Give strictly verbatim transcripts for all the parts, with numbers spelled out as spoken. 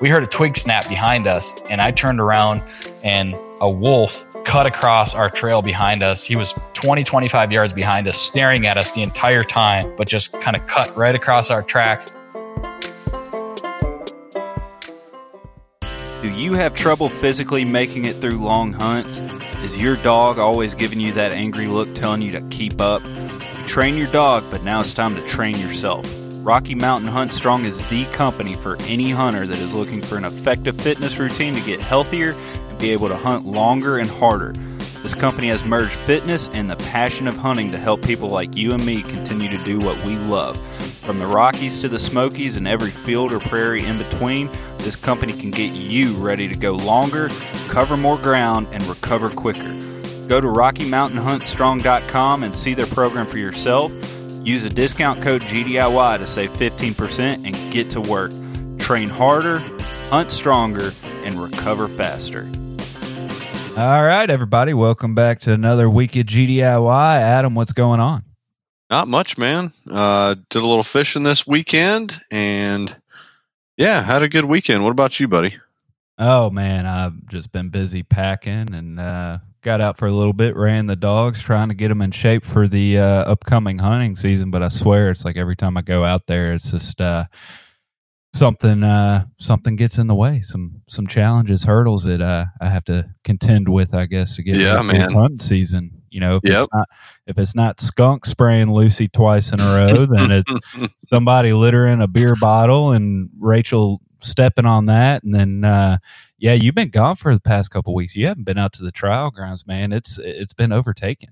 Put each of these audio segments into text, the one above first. We heard a twig snap behind us, and I turned around, and a wolf cut across our trail behind us. He was twenty, twenty-five yards behind us, staring at us the entire time, but just kind of cut right across our tracks. Do you have trouble physically making it through long hunts? Is your dog always giving you that angry look telling you to keep up? You train your dog, but now it's time to train yourself. Rocky Mountain Hunt Strong is the company for any hunter that is looking for an effective fitness routine to get healthier and be able to hunt longer and harder. This company has merged fitness and the passion of hunting to help people like you and me continue to do what we love. From the Rockies to the Smokies and every field or prairie in between, this company can get you ready to go longer, cover more ground, and recover quicker. Go to rocky mountain hunt strong dot com and see their program for yourself. Use the discount code G D I Y to save fifteen percent and get to work. Train harder, hunt stronger, and recover faster. All right, everybody. Welcome back to another week of G D I Y. Adam, what's going on? Not much, man. Uh, did a little fishing this weekend, and yeah, had a good weekend. What about you, buddy? Oh, man, I've just been busy packing and... uh got out for a little bit, ran the dogs, trying to get them in shape for the uh, upcoming hunting season. But I swear, it's like every time I go out there, it's just uh, something uh, something gets in the way. Some some challenges, hurdles that uh, I have to contend with, I guess, to get yeah, man. hunting season. You know, if, yep. it's not, if it's not skunk spraying Lucy twice in a row, then it's somebody littering a beer bottle and Rachel stepping on that, and then uh yeah you've been gone for the past couple of weeks. You haven't been out to the trial grounds, man. It's it's been overtaken.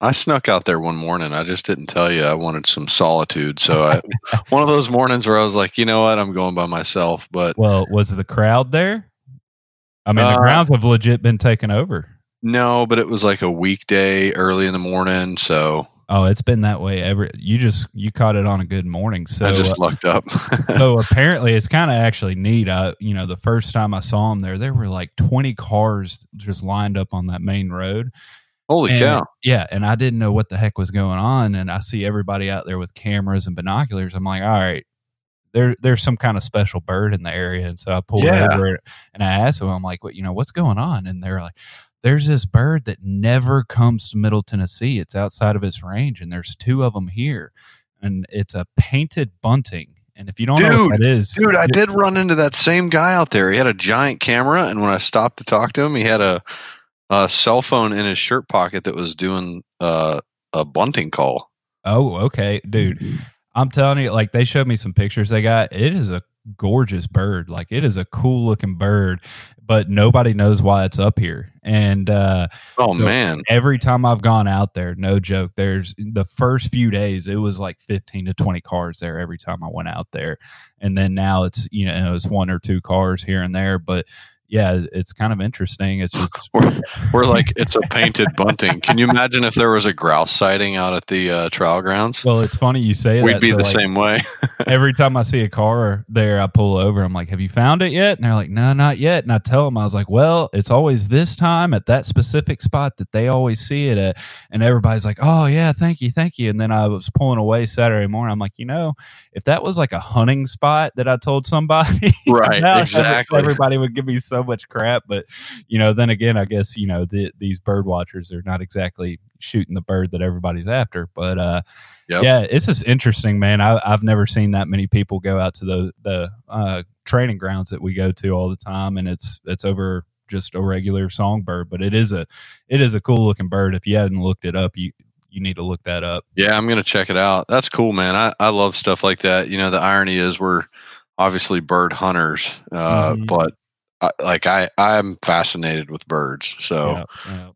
I snuck out there one morning. I just didn't tell you. I wanted some solitude, so I one of those mornings where I was like, you know what, I'm going by myself. But well, was the crowd there? I mean, uh, the grounds have legit been taken over. No, but it was like a weekday early in the morning, so oh, it's been that way every. You just you caught it on a good morning. So I just uh, lucked up. So apparently, it's kind of actually neat. I, you know, the first time I saw them there, there were like twenty cars just lined up on that main road. Holy and, cow! Yeah, and I didn't know what the heck was going on, and I see everybody out there with cameras and binoculars. I'm like, all right, there, there's some kind of special bird in the area, and so I pulled yeah. over and I asked them, I'm like, what, you know, what's going on? And they're like, there's this bird that never comes to Middle Tennessee. It's outside of its range, and there's two of them here. And it's a painted bunting. And if you don't dude, know what that is... Dude, I did run into that same guy out there. He had a giant camera, and when I stopped to talk to him, he had a, a cell phone in his shirt pocket that was doing uh, a bunting call. Oh, okay. Dude, I'm telling you, like, they showed me some pictures they got. It is a gorgeous bird. Like, it is a cool-looking bird. But nobody knows why it's up here. And uh, oh so man, every time I've gone out there, no joke, there's the first few days, it was like fifteen to twenty cars there every time I went out there. And then now it's, you know, it's one or two cars here and there. But yeah, it's kind of interesting. It's just we're, we're like, it's a painted bunting. Can you imagine if there was a grouse sighting out at the uh, trial grounds? Well, it's funny you say We'd that. We'd be so the like, same way. Every time I see a car there, I pull over. I'm like, have you found it yet? And they're like, no, not yet. And I tell them, I was like, well, it's always this time at that specific spot that they always see it at. And everybody's like, oh, yeah, thank you, thank you. And then I was pulling away Saturday morning. I'm like, you know, if that was like a hunting spot that I told somebody, right, now, exactly, everybody would give me so much crap. But you know, then again, I guess, you know, the, these bird watchers are not exactly shooting the bird that everybody's after. But uh yep. yeah, it's just interesting, man. I, I've never seen that many people go out to the the uh training grounds that we go to all the time, and it's it's over just a regular songbird. But it is a it is a cool looking bird. If you hadn't looked it up, you you need to look that up. Yeah, I'm gonna check it out. That's cool, man. I I love stuff like that. You know, the irony is we're obviously bird hunters, uh mm-hmm. but I, like I, I'm fascinated with birds. So, yeah, yeah.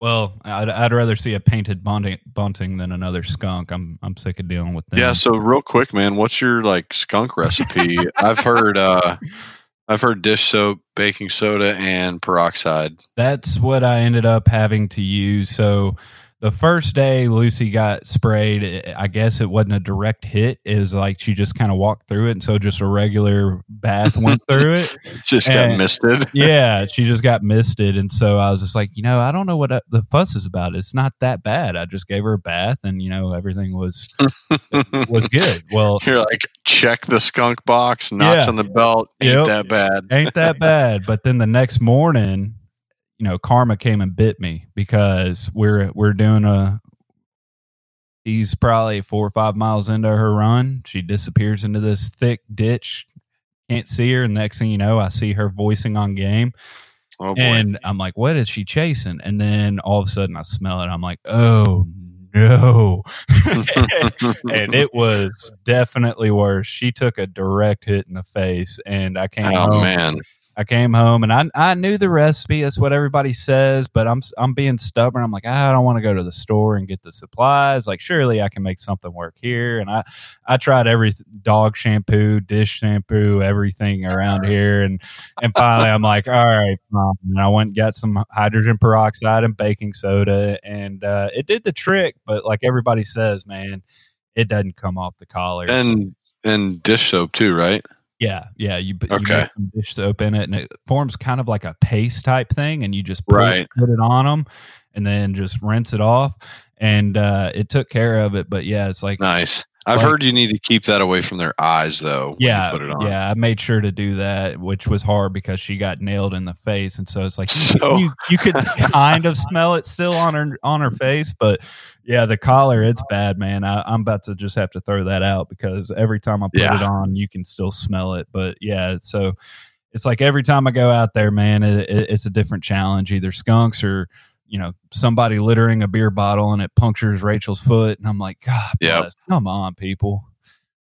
Well, I'd, I'd rather see a painted bunting, bunting than another skunk. I'm, I'm sick of dealing with them. Yeah. So, real quick, man, what's your like skunk recipe? I've heard, uh, I've heard dish soap, baking soda, and peroxide. That's what I ended up having to use. So, the first day Lucy got sprayed, I guess it wasn't a direct hit. Is like she just kind of walked through it, and so just a regular bath went through it. Just and, got misted. Yeah, she just got misted, and so I was just like, you know, I don't know what the fuss is about. It's not that bad. I just gave her a bath, and you know, everything was was good. Well, you're like, check the skunk box, notch yeah, on the belt. Ain't yep, that bad? Ain't that bad? But then the next morning, you know, karma came and bit me, because we're we're doing a he's probably four or five miles into her run. She disappears into this thick ditch. Can't see her. And next thing you know, I see her voicing on game. Oh, and I'm like, what is she chasing? And then all of a sudden I smell it. I'm like, oh no. And it was definitely worse. She took a direct hit in the face, and I came oh, home. Man. I came home, and I I knew the recipe. That's what everybody says, but I'm I'm being stubborn. I'm like, I don't want to go to the store and get the supplies. Like, surely I can make something work here. And I, I tried every dog shampoo, dish shampoo, everything around here. And, and finally, I'm like, all right, Mom. And I went and got some hydrogen peroxide and baking soda, and uh, it did the trick. But like everybody says, man, it doesn't come off the collars. And and dish soap too, right? Yeah, yeah. You, okay. you put some dish soap in it, and it forms kind of like a paste type thing, and you just put, right. it, put it on them, and then just rinse it off, and uh, it took care of it. But yeah, it's like nice. I've like, heard you need to keep that away from their eyes, though. Yeah, when you put it on. Yeah. I made sure to do that, which was hard because she got nailed in the face, and so it's like so. you, you could kind of smell it still on her on her face, but. Yeah, the collar, it's bad, man. I, I'm about to just have to throw that out, because every time I put yeah. it on, you can still smell it. But yeah, so it's like every time I go out there, man, it, it, it's a different challenge. Either skunks or, you know, somebody littering a beer bottle and it punctures Rachel's foot. And I'm like, God, yep. come on, people.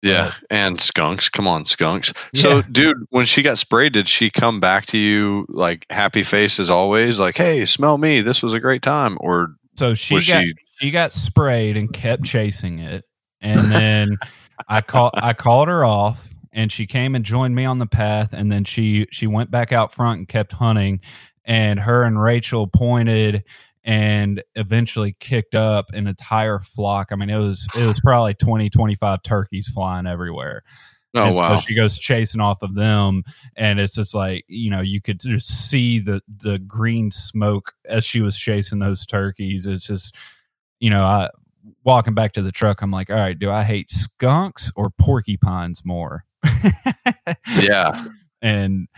Yeah, uh, and skunks. Come on, skunks. Yeah. So, dude, when she got sprayed, did she come back to you like happy face as always? Like, hey, smell me. This was a great time. Or so she was got- she... She got sprayed and kept chasing it, and then I called. I called her off, and she came and joined me on the path. And then she she went back out front and kept hunting. And her and Rachel pointed and eventually kicked up an entire flock. I mean, it was it was probably twenty, twenty-five turkeys flying everywhere. Oh, and wow. So she goes chasing off of them, and it's just like, you know, you could just see the the green smoke as she was chasing those turkeys. It's just. You know, I walking back to the truck, I'm like, all right, do I hate skunks or porcupines more? Yeah. And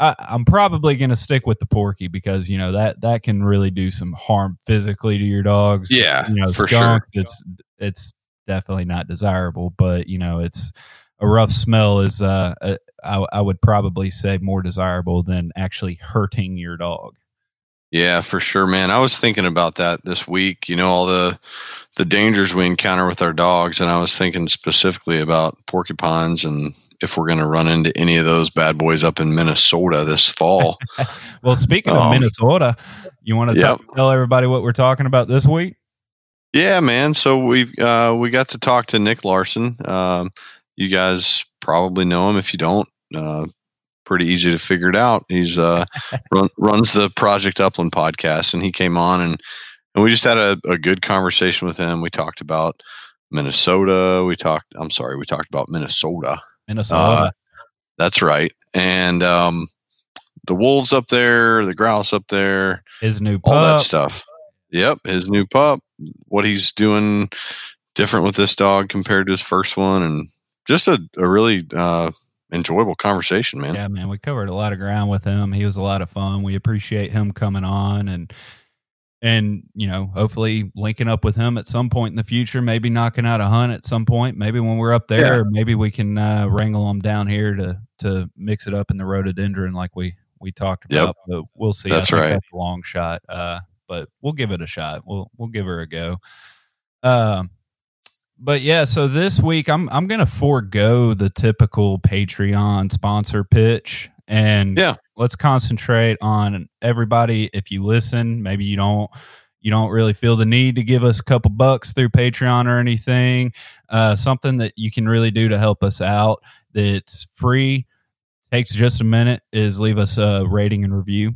I, I'm probably going to stick with the porky, because, you know, that, that can really do some harm physically to your dogs. Yeah, you know, for skunks, sure. It's, it's definitely not desirable, but, you know, it's a rough smell is, uh, a, I, I would probably say more desirable than actually hurting your dog. Yeah, for sure, man. I was thinking about that this week, you know, all the the dangers we encounter with our dogs. And I was thinking specifically about porcupines, and if we're going to run into any of those bad boys up in Minnesota this fall. Well, speaking um, of Minnesota, you want to yep. tell everybody what we're talking about this week? Yeah, man. So we uh, we got to talk to Nick Larson. Um, you guys probably know him. If you don't, uh, pretty easy to figure it out. He's uh, run, runs the Project Upland podcast, and he came on, and, and we just had a, a good conversation with him. We talked about Minnesota. We talked, I'm sorry, we talked about Minnesota. Minnesota. Uh, that's right. And um, the wolves up there, the grouse up there. His new pup. All that stuff. Yep, his new pup. What he's doing different with this dog compared to his first one, and just a, a really uh, enjoyable conversation, man. Yeah, man. We covered a lot of ground with him. He was a lot of fun. We appreciate him coming on, and, and you know, hopefully linking up with him at some point in the future, maybe knocking out a hunt at some point, maybe when we're up there, yeah. Or maybe we can uh, wrangle him down here to, to mix it up in the rhododendron like we, we talked about. Yep. But we'll see. That's right. That's a long shot, uh, but we'll give it a shot. We'll, we'll give her a go. Um, But yeah, so this week I'm I'm gonna forego the typical Patreon sponsor pitch, and yeah, let's concentrate on everybody. If you listen, maybe you don't you don't really feel the need to give us a couple bucks through Patreon or anything. Uh, something that you can really do to help us out that's free, takes just a minute, is leave us a rating and review.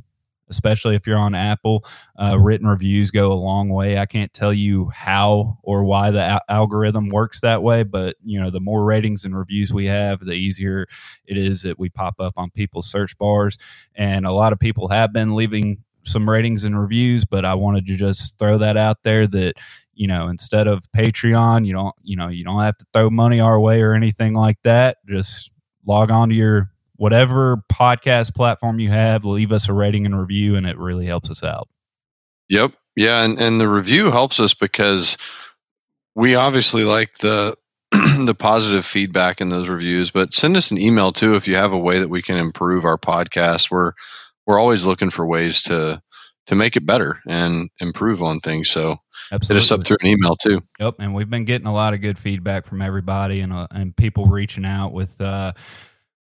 Especially if you're on Apple, uh, written reviews go a long way. I can't tell you how or why the al- algorithm works that way, but you know, the more ratings and reviews we have, the easier it is that we pop up on people's search bars. And a lot of people have been leaving some ratings and reviews, but I wanted to just throw that out there that, you know, instead of Patreon, you don't, you know, you don't have to throw money our way or anything like that. Just log on to your whatever podcast platform you have, leave us a rating and review, and it really helps us out. Yep. Yeah. And, and the review helps us because we obviously like the, the positive feedback in those reviews, but send us an email too. If you have a way that we can improve our podcast, we're, we're always looking for ways to, to make it better and improve on things. So absolutely. Hit us up through an email too. Yep. And we've been getting a lot of good feedback from everybody, and, uh, and people reaching out with, uh,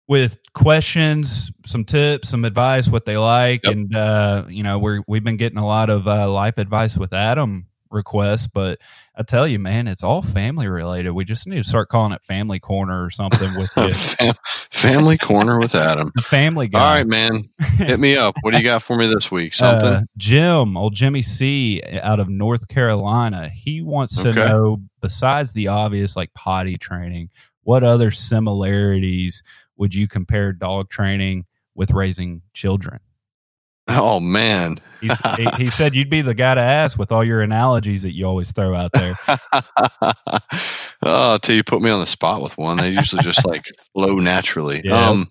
with questions, some tips, some advice, what they like. Yep. And, uh, you know, we're, we've been getting a lot of uh, life advice with Adam requests, but I tell you, man, it's all family related. We just need to start calling it Family Corner or something with Fam- Family Corner with Adam. The family guy. All right, man. Hit me up. What do you got for me this week? Something? Uh, Jim, old Jimmy C out of North Carolina. He wants to okay. know, besides the obvious, like potty training, what other similarities would you compare dog training with raising children? Oh, man. he, he said you'd be the guy to ask with all your analogies that you always throw out there. Oh, till you put me on the spot with one. They usually just like flow naturally. Yeah. Um,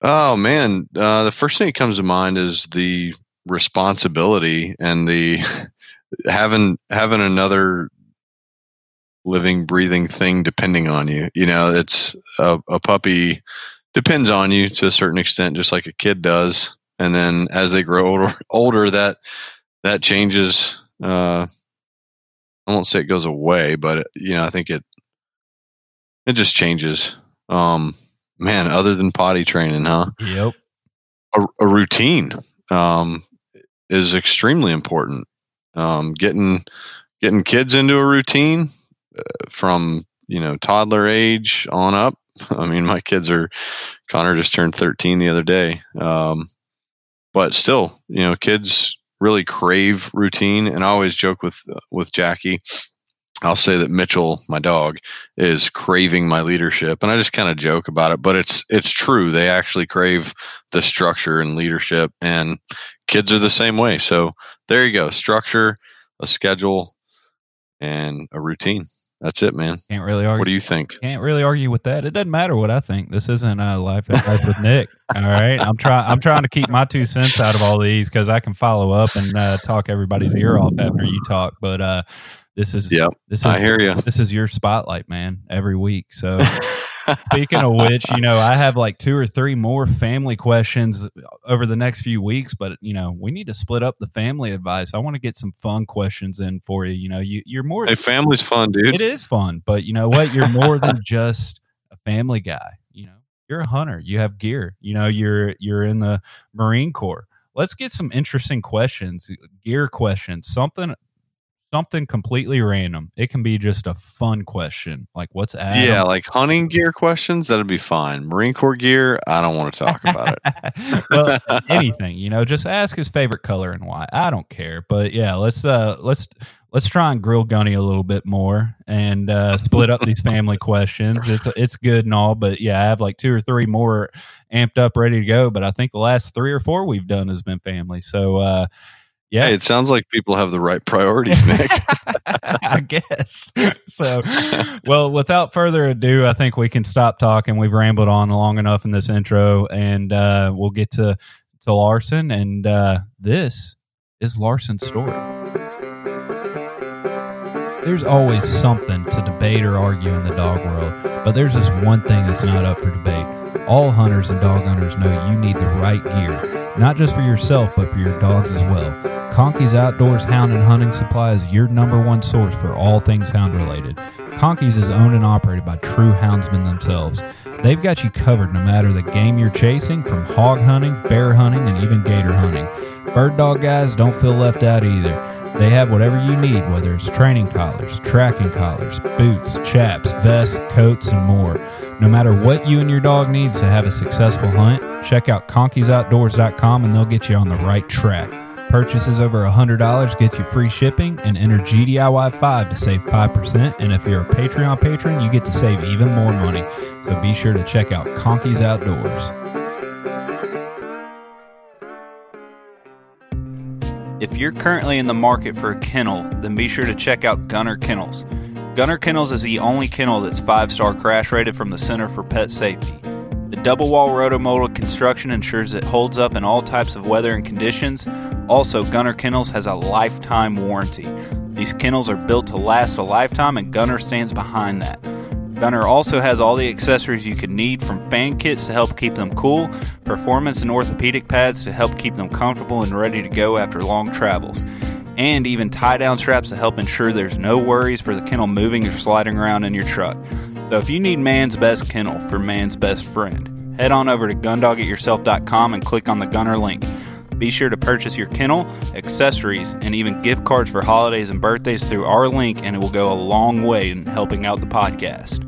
oh, man. Uh, the first thing that comes to mind is the responsibility and the having having another living, breathing thing depending on you. You know, it's a, a puppy depends on you to a certain extent, just like a kid does. And then as they grow older, older that that changes. Uh, I won't say it goes away, but you know, I think it it just changes. Um, man, other than potty training, huh? Yep. A, a routine um, is extremely important. Um, getting getting kids into a routine. From, you know, toddler age on up. I mean, my kids are, Connor just turned thirteen the other day. Um, but still, you know, kids really crave routine. And I always joke with, with Jackie, I'll say that Mitchell, my dog, is craving my leadership. And I just kind of joke about it, but it's, it's true. They actually crave the structure and leadership, and kids are the same way. So there you go. Structure, a schedule, and a routine. That's it, man. Can't really argue. What do you think? Can't really argue with that. It doesn't matter what I think. This isn't a life advice with Nick. All right, I'm trying. I'm trying to keep my two cents out of all these because I can follow up and uh, talk everybody's ear off after you talk. But uh, this is yeah. This is, I hear you. This is your spotlight, man. Every week. So speaking of which, you know, I have like two or three more family questions over the next few weeks. But you know, we need to split up the family advice. I want to get some fun questions in for you. You know, you you're more. Hey, family's fun, dude. It is. Is fun, but you know what, you're more than just a family guy. You know, you're a hunter, you have gear, you know, you're you're in the Marine Corps. Let's get some interesting questions, gear questions, something something completely random. It can be just a fun question. Like, what's Adam? Yeah, like hunting gear questions, that'd be fine. Marine Corps gear, I don't want to talk about it. Well, anything, you know, just ask his favorite color and why. I don't care. But yeah, let's uh let's let's try and grill Gunny a little bit more and uh split up these family questions. It's it's good and all, but yeah, I have like two or three more amped up, ready to go. But I think the last three or four we've done has been family. So uh yeah, hey, it sounds like people have the right priorities, Nick. I guess. So, well, without further ado, I think we can stop talking. We've rambled on long enough in this intro, and uh, we'll get to, to Larson. And uh, this is Larson's story. There's always something to debate or argue in the dog world, but there's this one thing that's not up for debate. All hunters and dog owners know you need the right gear, not just for yourself, but for your dogs as well. Conkey's Outdoors Hound and Hunting Supply is your number one source for all things hound related. Conkey's is owned and operated by true houndsmen themselves. They've got you covered no matter the game you're chasing, from hog hunting, bear hunting, and even gator hunting. Bird dog guys don't feel left out either. They have whatever you need, whether it's training collars, tracking collars, boots, chaps, vests, coats, and more. No matter what you and your dog needs to have a successful hunt, check out conkeys outdoors dot com and they'll get you on the right track. Purchases over one hundred dollars gets you free shipping and enter G D I Y five to save five percent. And if you're a Patreon patron, you get to save even more money. So be sure to check out Conkey's Outdoors. If you're currently in the market for a kennel, then be sure to check out Gunner Kennels. Gunner Kennels is the only kennel that's five-star crash rated from the Center for Pet Safety. The double wall rotomolded construction ensures it holds up in all types of weather and conditions. Also, Gunner Kennels has a lifetime warranty. These kennels are built to last a lifetime, and Gunner stands behind that. Gunner also has all the accessories you could need, from fan kits to help keep them cool, performance and orthopedic pads to help keep them comfortable and ready to go after long travels, and even tie-down straps to help ensure there's no worries for the kennel moving or sliding around in your truck. So if you need man's best kennel for man's best friend, head on over to gun dog it yourself dot com and click on the Gunner link. Be sure to purchase your kennel, accessories, and even gift cards for holidays and birthdays through our link, and it will go a long way in helping out the podcast.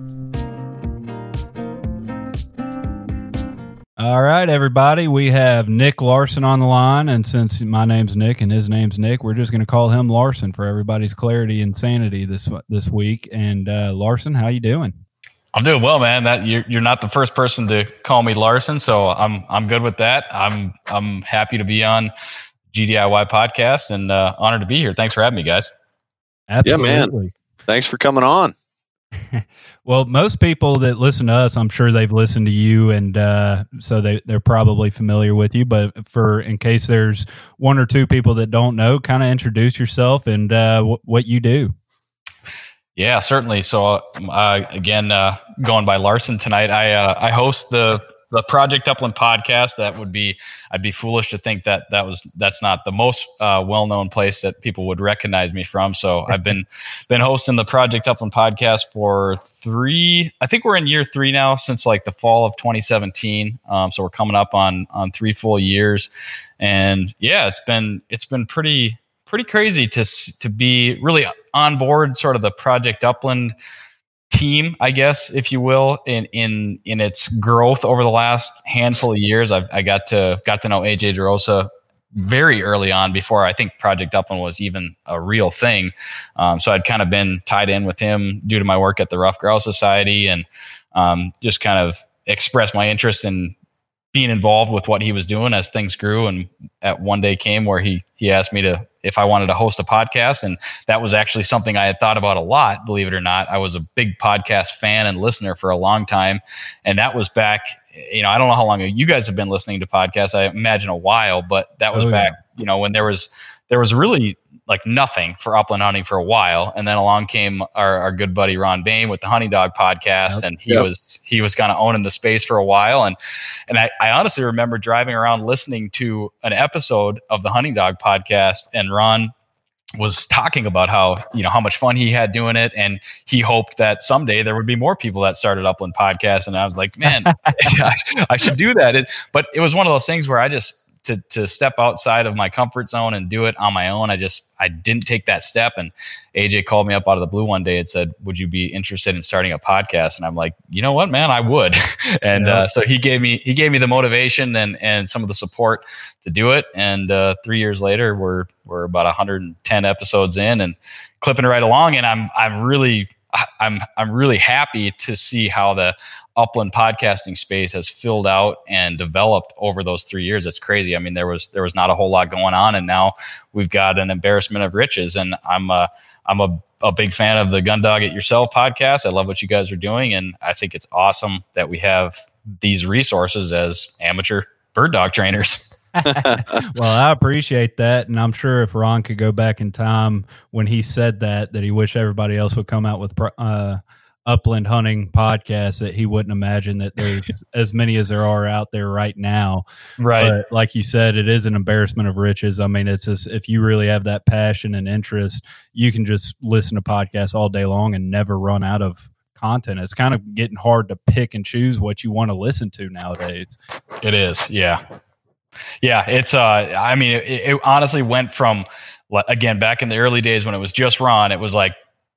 All right, everybody, we have Nick Larson on the line, and since my name's Nick and his name's Nick, we're just going to call him Larson for everybody's clarity and sanity this this week. And uh, Larson, how you doing? I'm doing well, man. That you're, you're not the first person to call me Larson, so I'm I'm good with that. I'm I'm happy to be on G D I Y podcast and uh, honored to be here. Thanks for having me, guys. Absolutely. Yeah, man. Thanks for coming on. Well, most people that listen to us, I'm sure they've listened to you, and uh, so they, they're probably familiar with you. But for in case there's one or two people that don't know, kind of introduce yourself and uh, w- what you do. Yeah, certainly. So uh, again, uh, going by Larson tonight, I uh, I host the the Project Upland podcast. That would be I'd be foolish to think that that was that's not the most uh, well known place that people would recognize me from. So I've been been hosting the Project Upland podcast for three. I think we're in year three now, since like the fall of twenty seventeen. Um, so we're coming up on on three full years, and yeah, it's been it's been pretty. pretty crazy to to be really on board sort of the Project Upland team, I guess, if you will, in in in its growth over the last handful of years. I've, I got to got to know A J DeRosa very early on, before I think Project Upland was even a real thing. Um, so I'd kind of been tied in with him due to my work at the Rough Grouse Society, and um, just kind of expressed my interest in being involved with what he was doing as things grew. And at one day came where he he asked me to if I wanted to host a podcast. And that was actually something I had thought about a lot, believe it or not. I was a big podcast fan and listener for a long time. And that was back, you know, I don't know how long you guys have been listening to podcasts. I imagine a while, but that was oh, back, yeah. you know, when there was, there was really like nothing for upland hunting for a while. And then along came our, our good buddy, Ron Bain, with the Hunting Dog podcast. Yep. And he yep. was, he was kind of owning the space for a while. And, and I, I honestly remember driving around listening to an episode of the Hunting Dog podcast, and Ron was talking about how, you know, how much fun he had doing it. And he hoped that someday there would be more people that started Upland podcasts. And I was like, man, I, I should do that. It, but it was one of those things where I just, to to step outside of my comfort zone and do it on my own. I just, I didn't take that step. And A J called me up out of the blue one day and said, would you be interested in starting a podcast? And I'm like, you know what, man, I would. and yeah. uh, so he gave me, he gave me the motivation and, and some of the support to do it. And uh, three years later, we're, we're about one hundred ten episodes in and clipping right along. And I'm, I'm really, I'm, I'm really happy to see how the upland podcasting space has filled out and developed over those three years. It's crazy. I mean, there was, there was not a whole lot going on, and now we've got an embarrassment of riches. And I'm a, I'm a, a big fan of the Gun Dog It Yourself podcast. I love what you guys are doing. And I think it's awesome that we have these resources as amateur bird dog trainers. Well, I appreciate that. And I'm sure if Ron could go back in time when he said that, that he wished everybody else would come out with, uh, upland hunting podcasts, that he wouldn't imagine that there's as many as there are out there right now. Right. But like you said, it is an embarrassment of riches. I mean, it's just, if you really have that passion and interest, you can just listen to podcasts all day long and never run out of content. It's kind of getting hard to pick and choose what you want to listen to nowadays. It is. Yeah. Yeah. It's, uh, I mean, it, it honestly went from, again, back in the early days when it was just Ron, it was like,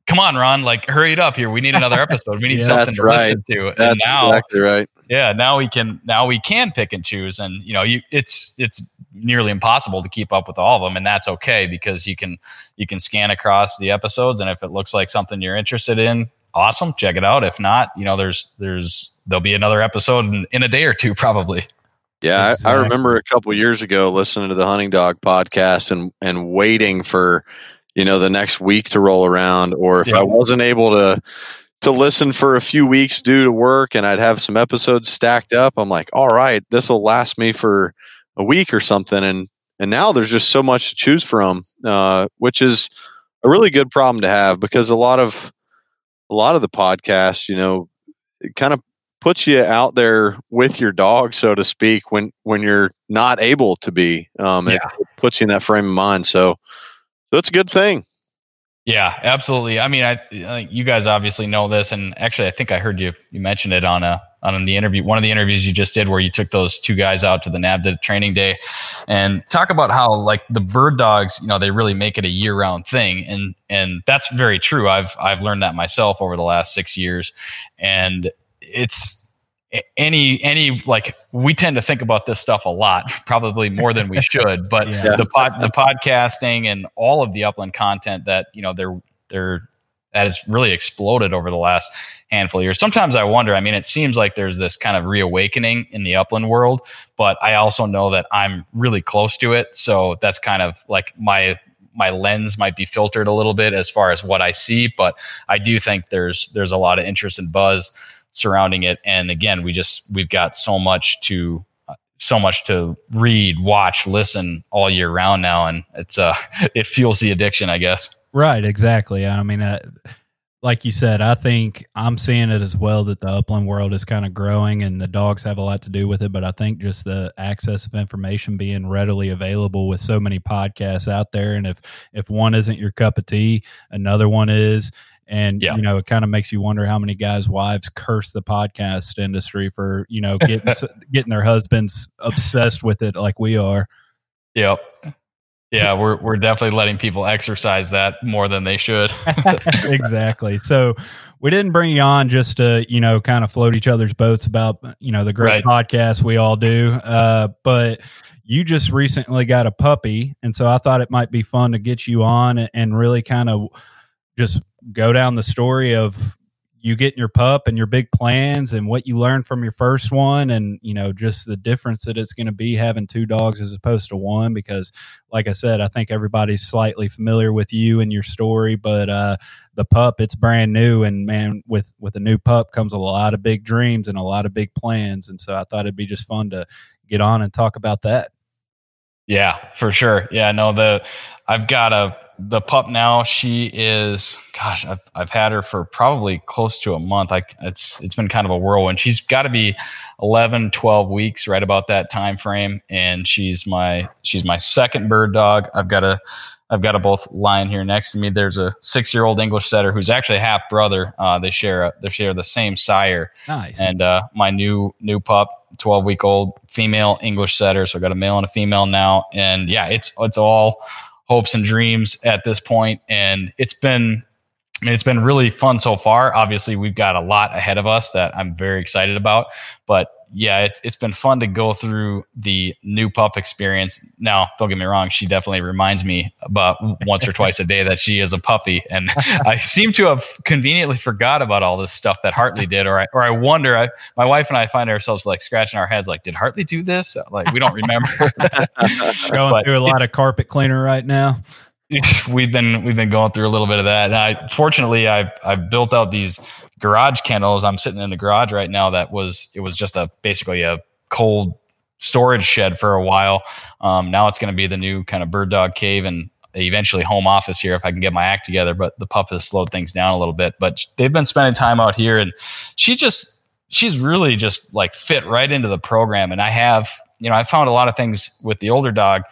come on, Ron, like, hurry it up here. We need another episode. We need yeah, something to right. listen to. And that's now, exactly right. Yeah. Now we can, now we can pick and choose. And, you know, you, it's, it's nearly impossible to keep up with all of them. And that's okay, because you can, you can scan across the episodes. And if it looks like something you're interested in, awesome, check it out. If not, you know, there's, there's, there'll be another episode in, in a day or two, probably. Yeah. Exactly. I, I remember a couple of years ago listening to the Hunting Dog podcast and, and waiting for, you know, the next week to roll around, or if yeah. I wasn't able to to listen for a few weeks due to work and I'd have some episodes stacked up, I'm like, all right, this will last me for a week or something. And and now there's just so much to choose from, uh, which is a really good problem to have, because a lot of a lot of the podcasts, you know, it kind of puts you out there with your dog, so to speak, when, when you're not able to be. Um, yeah. it, it puts you in that frame of mind. So that's a good thing. Yeah, absolutely. I mean, I, I you guys obviously know this, and actually, I think I heard you you mentioned it on a on the interview, one of the interviews you just did, where you took those two guys out to the NABDA training day, and talk about how, like, the bird dogs, you know, they really make it a year round thing, and and that's very true. I've I've learned that myself over the last six years, and it's. Any, any, like, we tend to think about this stuff a lot, probably more than we should, but yeah. the pod, the podcasting and all of the upland content that, you know, they're, they're, that has really exploded over the last handful of years. Sometimes I wonder, I mean, it seems like there's this kind of reawakening in the upland world, but I also know that I'm really close to it. So that's kind of like my, my lens might be filtered a little bit as far as what I see, but I do think there's, there's a lot of interest and buzz surrounding it. And again, we just, we've got so much to, uh, so much to read, watch, listen all year round now. And it's, uh, it fuels the addiction, I guess. Right. Exactly. I mean, I, like you said, I think I'm seeing it as well, that the upland world is kind of growing and the dogs have a lot to do with it. But I think just the access of information being readily available with so many podcasts out there. And if, if one isn't your cup of tea, another one is. And, yeah. you know, it kind of makes you wonder how many guys' wives curse the podcast industry for, you know, getting getting their husbands obsessed with it like we are. Yep. Yeah, so, we're we're definitely letting people exercise that more than they should. Exactly. So we didn't bring you on just to, you know, kind of float each other's boats about, you know, the great right. podcast we all do. Uh, but you just recently got a puppy. And so I thought it might be fun to get you on and really kind of just go down the story of you getting your pup and your big plans and what you learned from your first one. And, you know, just the difference that it's going to be having two dogs as opposed to one, because like I said, I think everybody's slightly familiar with you and your story, but, uh, the pup, it's brand new. And man, with, with a new pup comes a lot of big dreams and a lot of big plans. And so I thought it'd be just fun to get on and talk about that. Yeah, for sure. Yeah, no, the, I've got a, the pup now, she is, gosh, I've, I've had her for probably close to a month. I, it's, it's been kind of a whirlwind. She's got to be eleven, twelve weeks, right about that time frame. And she's my, she's my second bird dog. I've got a, I've got a both lying here next to me. There's a six-year-old English setter who's actually a half brother. Uh, they share a, they share the same sire. Nice. And uh, my new new pup, twelve-week-old female English setter. So I got a male and a female now. And yeah, it's it's all hopes and dreams at this point. And it's been I mean, it's been really fun so far. Obviously, we've got a lot ahead of us that I'm very excited about. But yeah, it's it's been fun to go through the new pup experience. Now, don't get me wrong, she definitely reminds me about once or twice a day that she is a puppy, and I seem to have conveniently forgot about all this stuff that Hartley did, or I or I wonder. I, my wife and I find ourselves like scratching our heads, like, did Hartley do this? Like, we don't remember. Going but through a lot of carpet cleaner right now. We've been we've been going through a little bit of that. And I fortunately I've I've built out these garage kennels. I'm sitting in the garage right now. That was it was just a basically a cold storage shed for a while. Um, now it's going to be the new kind of bird dog cave and eventually home office here if I can get my act together. But the pup has slowed things down a little bit. But they've been spending time out here, and she just she's really just like fit right into the program. And I have you know I found a lot of things with the older dog.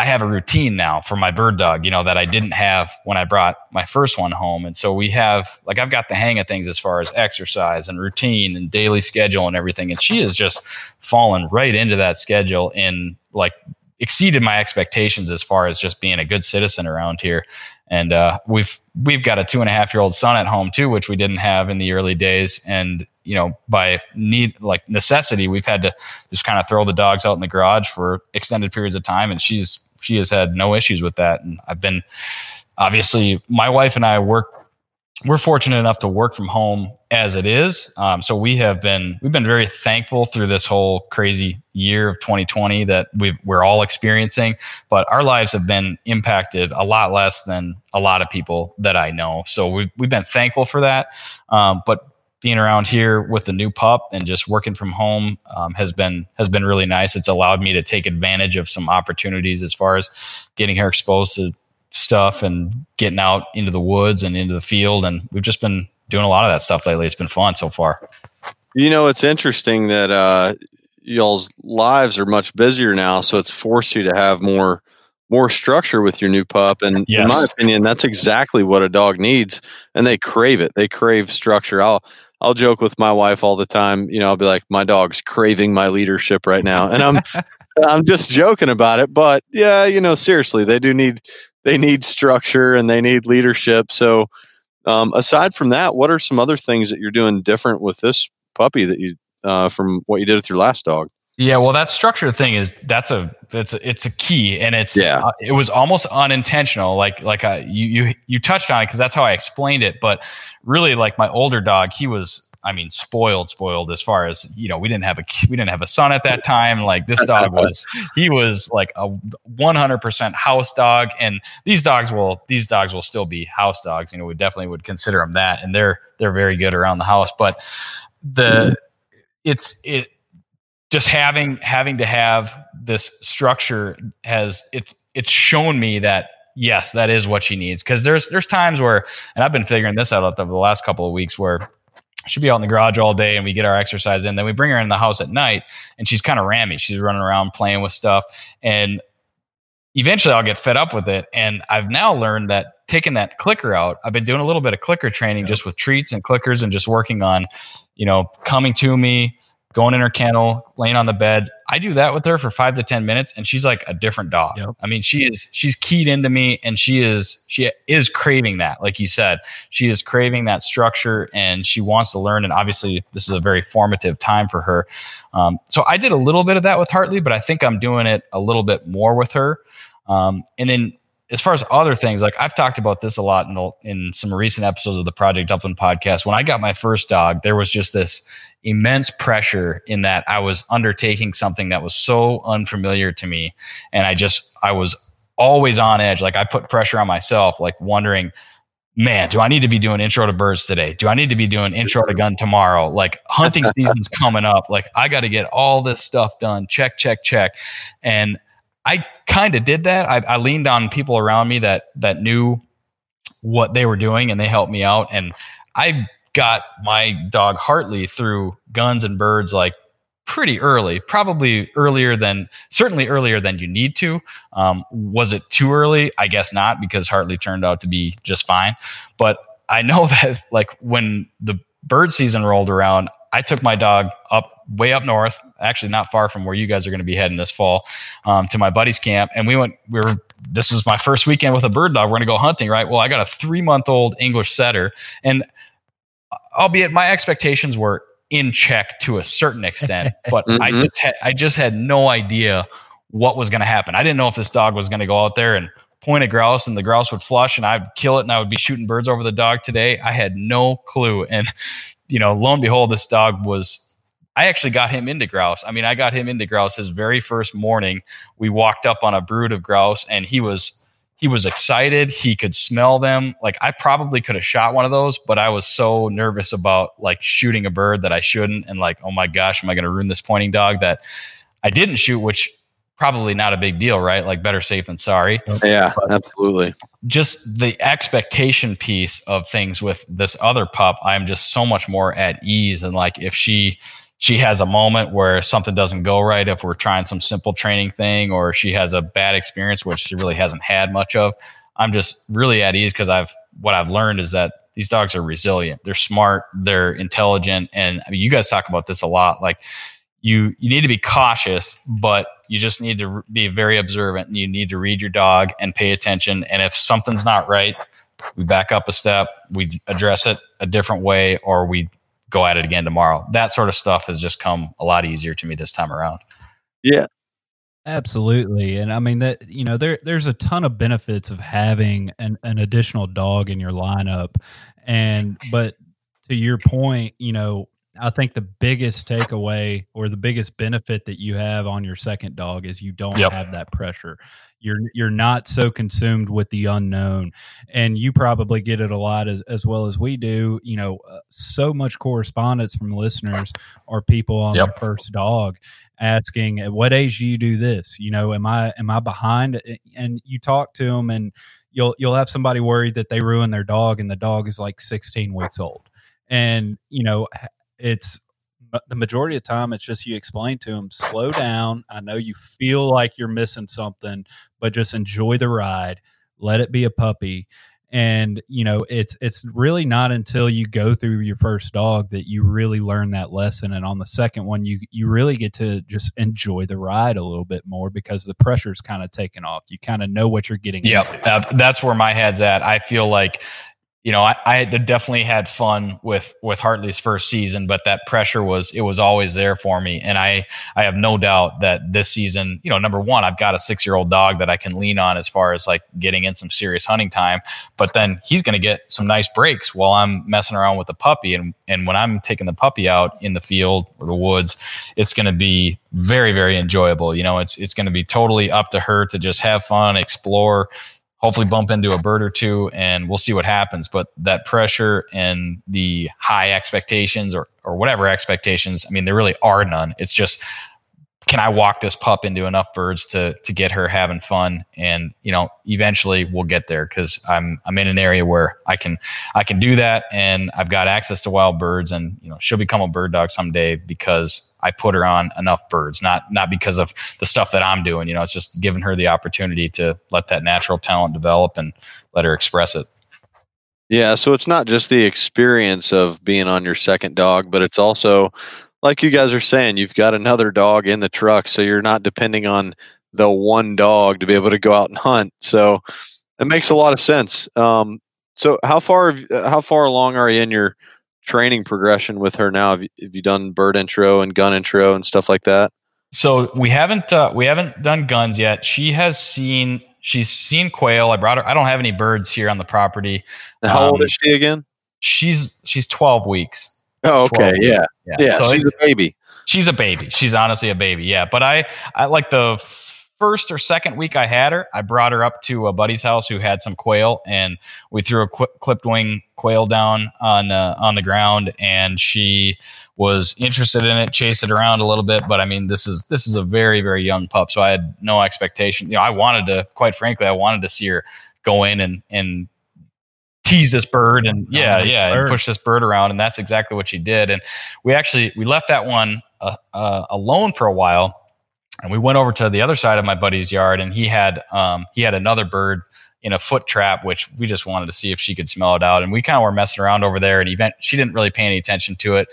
I have a routine now for my bird dog, you know, that I didn't have when I brought my first one home. And so we have, like, I've got the hang of things as far as exercise and routine and daily schedule and everything. And she has just fallen right into that schedule and like exceeded my expectations as far as just being a good citizen around here. And uh, we've, we've got a two and a half year old son at home too, which we didn't have in the early days. And, you know, by need, like necessity, we've had to just kind of throw the dogs out in the garage for extended periods of time. And she's, She has had no issues with that. And I've been, obviously, my wife and I work, we're fortunate enough to work from home as it is. Um, so we have been, we've been very thankful through this whole crazy year of twenty twenty that we've, we're all experiencing, but our lives have been impacted a lot less than a lot of people that I know. So we've, we've been thankful for that. Um, but being around here with the new pup and just working from home um, has been has been really nice. It's allowed me to take advantage of some opportunities as far as getting her exposed to stuff and getting out into the woods and into the field. And we've just been doing a lot of that stuff lately. It's been fun so far. You know, it's interesting that uh, y'all's lives are much busier now, so it's forced you to have more more structure with your new pup. And yes, in my opinion, that's exactly what a dog needs, and they crave it. They crave structure. I'll I'll joke with my wife all the time. You know, I'll be like, my dog's craving my leadership right now. And I'm, I'm just joking about it, but yeah, you know, seriously, they do need, they need structure and they need leadership. So, um, aside from that, what are some other things that you're doing different with this puppy that you, uh, from what you did with your last dog? Yeah. Well, that structure thing is, that's a, that's a, it's a key, and it's, yeah. uh, it was almost unintentional. Like, like I, you, you, you touched on it, 'cause that's how I explained it. But really, like, my older dog, he was, I mean, spoiled, spoiled as far as, you know, we didn't have a, we didn't have a son at that time. Like, this dog was, he was like a one hundred percent house dog. And these dogs will, these dogs will still be house dogs. You know, we definitely would consider them that. And they're, they're very good around the house, but the, it's, it, just having having to have this structure has it's it's shown me that, yes, that is what she needs. Because there's there's times where, and I've been figuring this out over the last couple of weeks, where she'll be out in the garage all day and we get our exercise in, then we bring her in the house at night and she's kind of rammy. She's running around playing with stuff, and eventually I'll get fed up with it. And I've now learned that taking that clicker out, I've been doing a little bit of clicker training just with treats and clickers, and just working on, you know, coming to me, going in her kennel, laying on the bed. I do that with her for five to ten minutes, and she's like a different dog. Yep. I mean, she is she's keyed into me, and she is she is craving that. Like you said, she is craving that structure, and she wants to learn. And obviously, this is a very formative time for her. Um, so I did a little bit of that with Hartley, but I think I'm doing it a little bit more with her. Um, and then, as far as other things, like, I've talked about this a lot in the, in some recent episodes of the Project Upland podcast. When I got my first dog, there was just this immense pressure in that I was undertaking something that was so unfamiliar to me. And I just, I was always on edge. Like, I put pressure on myself, like wondering, man, do I need to be doing intro to birds today? Do I need to be doing intro to gun tomorrow? Like, hunting season's coming up. Like, I got to get all this stuff done. Check, check, check. And I kind of did that. I, I leaned on people around me that that knew what they were doing, and they helped me out. And I got my dog Hartley through guns and birds like pretty early, probably earlier than, certainly earlier than you need to. Um, was it too early? I guess not, because Hartley turned out to be just fine. But I know that, like, when the bird season rolled around, I took my dog up way up north, actually not far from where you guys are going to be heading this fall, um, to my buddy's camp. And we went, we were, this is my first weekend with a bird dog. We're going to go hunting, right? Well, I got a three month old English setter, and albeit my expectations were in check to a certain extent, but mm-hmm. I just had, I just had no idea what was going to happen. I didn't know if this dog was going to go out there and point a grouse and the grouse would flush and I'd kill it and I would be shooting birds over the dog today. I had no clue. And, you know, lo and behold, this dog was, I actually got him into grouse. I mean, I got him into grouse his very first morning. We walked up on a brood of grouse and he was, he was excited. He could smell them. Like, I probably could have shot one of those, but I was so nervous about, like, shooting a bird that I shouldn't. And, like, oh my gosh, am I going to ruin this pointing dog that I didn't shoot, which probably not a big deal, right? Like, better safe than sorry. Yeah, but absolutely. Just the expectation piece of things with this other pup, I'm just so much more at ease. And, like, if she, she has a moment where something doesn't go right, if we're trying some simple training thing, or she has a bad experience, which she really hasn't had much of, I'm just really at ease. Cause I've, what I've learned is that these dogs are resilient. They're smart, they're intelligent. And I mean, you guys talk about this a lot. Like, you, you need to be cautious, but you just need to be very observant, and you need to read your dog and pay attention. And if something's not right, we back up a step, we address it a different way, or we go at it again tomorrow. That sort of stuff has just come a lot easier to me this time around. Yeah, absolutely. And I mean that, you know, there, there's a ton of benefits of having an, an additional dog in your lineup. And, but to your point, you know, I think the biggest takeaway or the biggest benefit that you have on your second dog is you don't yep. have that pressure. You're, you're not so consumed with the unknown, and you probably get it a lot as, as well as we do. You know, uh, so much correspondence from listeners or people on yep. their first dog asking, at what age do you do this? You know, am I, am I behind? And you talk to them, and you'll, you'll have somebody worried that they ruin their dog, and the dog is like sixteen weeks old. And, you know, it's the majority of the time, it's just you explain to them, slow down. I know you feel like you're missing something, but just enjoy the ride. Let it be a puppy. And, you know, it's, it's really not until you go through your first dog that you really learn that lesson. And on the second one, you, you really get to just enjoy the ride a little bit more, because the pressure is kind of taken off. You kind of know what you're getting. Yeah. That, that's where my head's at. I feel like, you know, I, I definitely had fun with, with Hartley's first season, but that pressure was, it was always there for me. And I, I have no doubt that this season, you know, number one, I've got a six year old dog that I can lean on as far as, like, getting in some serious hunting time, but then he's going to get some nice breaks while I'm messing around with the puppy. And, and when I'm taking the puppy out in the field or the woods, it's going to be very, very enjoyable. You know, it's, it's going to be totally up to her to just have fun, explore, hopefully bump into a bird or two, and we'll see what happens. But that pressure and the high expectations, or, or whatever expectations, I mean, there really are none. It's just, can I walk this pup into enough birds to, to get her having fun? And, you know, eventually we'll get there, because I'm, I'm in an area where I can, I can do that, and I've got access to wild birds, and, you know, she'll become a bird dog someday because I put her on enough birds, not, not because of the stuff that I'm doing. You know, it's just giving her the opportunity to let that natural talent develop and let her express it. Yeah. So it's not just the experience of being on your second dog, but it's also, like you guys are saying, you've got another dog in the truck, so you're not depending on the one dog to be able to go out and hunt. So it makes a lot of sense. Um, so how far, how far along are you in your training progression with her now? Have you, have you done bird intro and gun intro and stuff like that? So we haven't uh, we haven't done guns yet. She has seen she's seen quail. I brought her. I don't have any birds here on the property. Now, how um, old is she again? She's she's twelve weeks. Oh, okay, weeks. yeah, yeah. yeah so she's a baby. She's a baby. She's honestly a baby. Yeah, but I I like the first or second week I had her, I brought her up to a buddy's house who had some quail, and we threw a qu- clipped wing quail down on, uh, on the ground, and she was interested in it, chased it around a little bit. But I mean, this is, this is a very, very young pup. So I had no expectation. You know, I wanted to, quite frankly, I wanted to see her go in and, and tease this bird and yeah, yeah, and push this bird around. And that's exactly what she did. And we actually, we left that one uh, uh, alone for a while. And we went over to the other side of my buddy's yard, and he had um, he had another bird in a foot trap, which we just wanted to see if she could smell it out. And we kind of were messing around over there, and event, she didn't really pay any attention to it.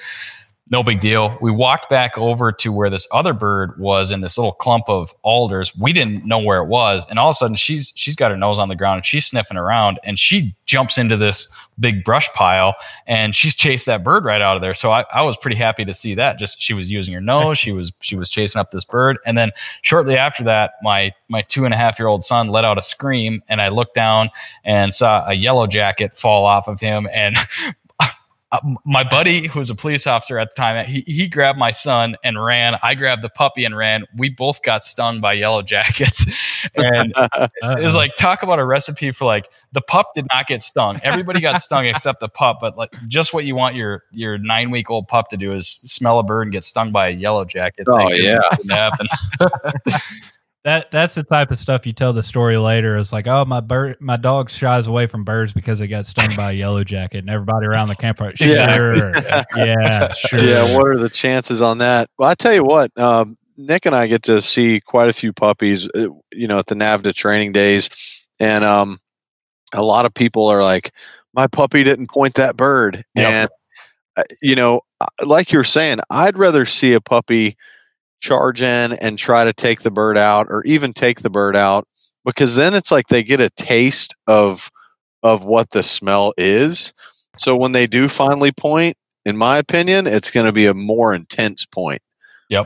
No big deal. We walked back over to where this other bird was in this little clump of alders. We didn't know where it was. And all of a sudden, she's she's got her nose on the ground, and she's sniffing around, and she jumps into this big brush pile, and she's chased that bird right out of there. So I, I was pretty happy to see that. Just she was using her nose. She was she was chasing up this bird. And then shortly after that, my my two and a half year old son let out a scream, and I looked down and saw a yellow jacket fall off of him. And my buddy, who was a police officer at the time, he he grabbed my son and ran. I grabbed the puppy and ran. We both got stung by yellow jackets. And it was like, talk about a recipe for like, the pup did not get stung. Everybody got stung except the pup. But like, just what you want your your nine week old pup to do is smell a bird and get stung by a yellow jacket. Oh, that yeah. Didn't happen. That that's the type of stuff you tell the story later. It's like, oh, my bird, my dog shies away from birds because it got stung by a yellow jacket, and everybody around the campfire. Sure, yeah. yeah, sure. Yeah, what are the chances on that? Well, I tell you what, um, Nick and I get to see quite a few puppies, you know, at the NABDA training days, and um, a lot of people are like, my puppy didn't point that bird, yep. and you know, like you're saying, I'd rather see a puppy charge in and try to take the bird out, or even take the bird out, because then it's like they get a taste of of what the smell is. So when they do finally point, in my opinion, it's going to be a more intense point. Yep.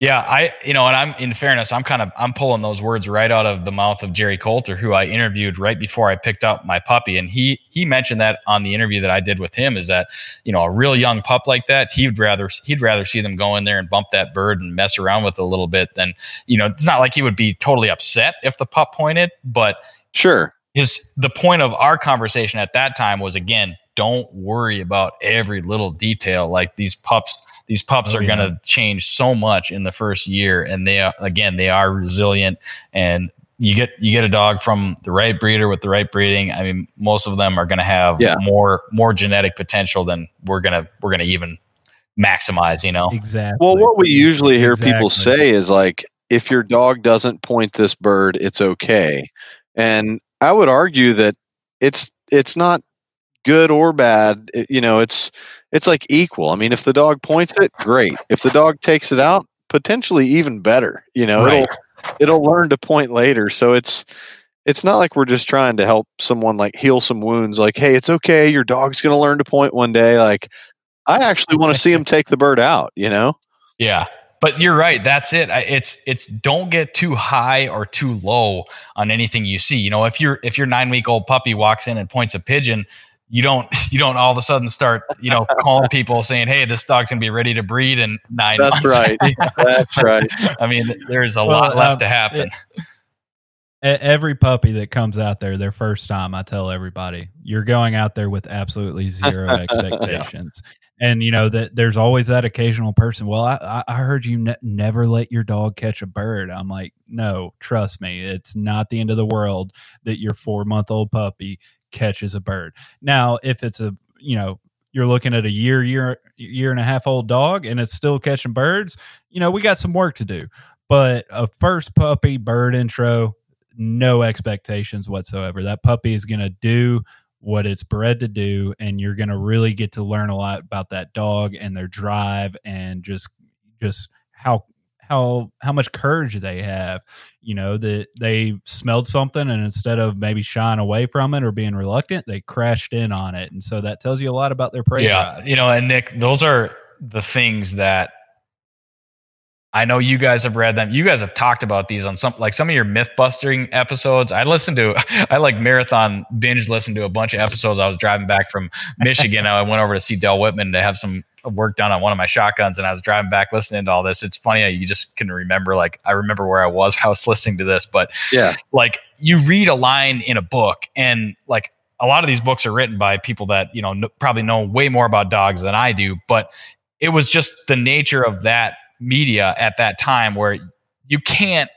Yeah, I you know, and I'm in fairness, I'm kind of I'm pulling those words right out of the mouth of Jerry Coulter, who I interviewed right before I picked up my puppy, and he he mentioned that on the interview that I did with him, is that, you know, a real young pup like that, he'd rather he'd rather see them go in there and bump that bird and mess around with it a little bit than, you know, it's not like he would be totally upset if the pup pointed, but sure. His the point of our conversation at that time was, again, don't worry about every little detail. Like these pups These pups oh, are going to yeah. change so much in the first year, and they are, again, they are resilient. And you get you get a dog from the right breeder with the right breeding. I mean, most of them are going to have yeah. more more genetic potential than we're gonna we're gonna even maximize. You know, exactly. Well, what we usually hear exactly. people say is like, if your dog doesn't point this bird, it's okay. And I would argue that it's it's not good or bad. It, you know, it's. It's like equal. I mean, if the dog points it, great. If the dog takes it out, potentially even better. You know, right. it'll it'll learn to point later. So it's it's not like we're just trying to help someone like heal some wounds. Like, hey, it's okay. Your dog's going to learn to point one day. Like, I actually want to see him take the bird out. You know? Yeah. But you're right. That's it. It's it's don't get too high or too low on anything you see. You know, if you're if your nine week old puppy walks in and points a pigeon, you don't, you don't all of a sudden start, you know, calling people saying, hey, this dog's going to be ready to breed in nine That's months. That's right. That's right. I mean, there's a well, lot left um, to happen. It, every puppy that comes out there, their first time, I tell everybody, you're going out there with absolutely zero expectations. yeah. And you know that there's always that occasional person. Well, I, I heard you ne- never let your dog catch a bird. I'm like, no, trust me. It's not the end of the world that your four month old puppy catches a bird. Now, if it's a, you know, you're looking at a year, year, year and a half old dog and it's still catching birds, you know, we got some work to do. But a first puppy bird intro, no expectations whatsoever. That puppy is going to do what it's bred to do. And you're going to really get to learn a lot about that dog and their drive and just, just how, how, how much courage they have. You know, that they smelled something and instead of maybe shying away from it or being reluctant, they crashed in on it. And so that tells you a lot about their prey. Yeah. Drive. You know, and Nick, those are the things that I know you guys have read them. You guys have talked about these on some, like some of your myth busting episodes. I listened to, I like marathon binge listened to a bunch of episodes. I was driving back from Michigan. I went over to see Dell Whitman to have some work done on one of my shotguns, and I was driving back listening to all this. It's funny how you just can remember, like, I remember where I was, when I was listening to this, but yeah, like you read a line in a book, and like, a lot of these books are written by people that, you know, n- probably know way more about dogs than I do, but it was just the nature of that media at that time where you can't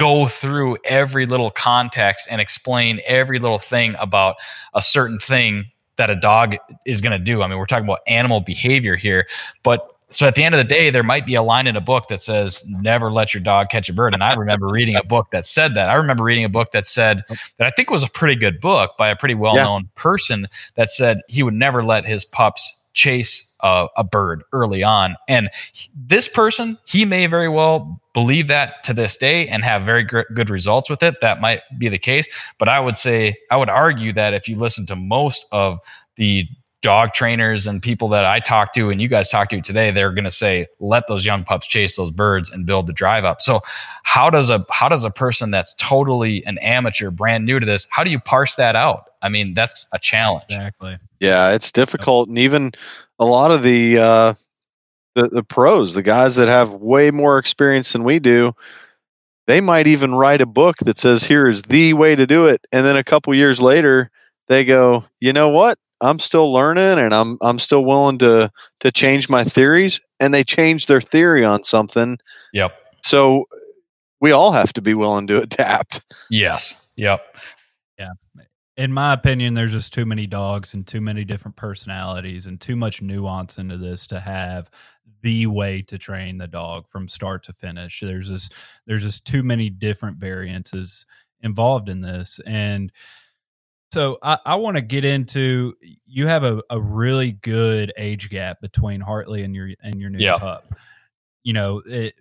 go through every little context and explain every little thing about a certain thing that a dog is going to do. I mean, we're talking about animal behavior here, but so at the end of the day, there might be a line in a book that says, never let your dog catch a bird. And I remember reading a book that said that. I remember reading a book that said that I think was a pretty good book by a pretty well-known yeah. person that said he would never let his pups chase a, a bird early on. And this person, he may very well believe that to this day and have very gr- good results with it. That might be the case. But I would say, I would argue that if you listen to most of the dog trainers and people that I talk to and you guys talk to today, they're going to say, let those young pups chase those birds and build the drive up. So how does a, how does a person that's totally an amateur, brand new to this, how do you parse that out? I mean, that's a challenge. Exactly. Yeah, it's difficult. And even a lot of the, uh, the, the pros, the guys that have way more experience than we do, they might even write a book that says, here is the way to do it. And then a couple years later they go, you know what? I'm still learning and I'm I'm still willing to to change my theories, and they change their theory on something. Yep. So we all have to be willing to adapt. Yes. Yep. Yeah. In my opinion, there's just too many dogs and too many different personalities and too much nuance into this to have the way to train the dog from start to finish. There's just there's just too many different variances involved in this. And so I, I want to get into, you have a, a really good age gap between Hartley and your and your new yeah. pup. You know, it,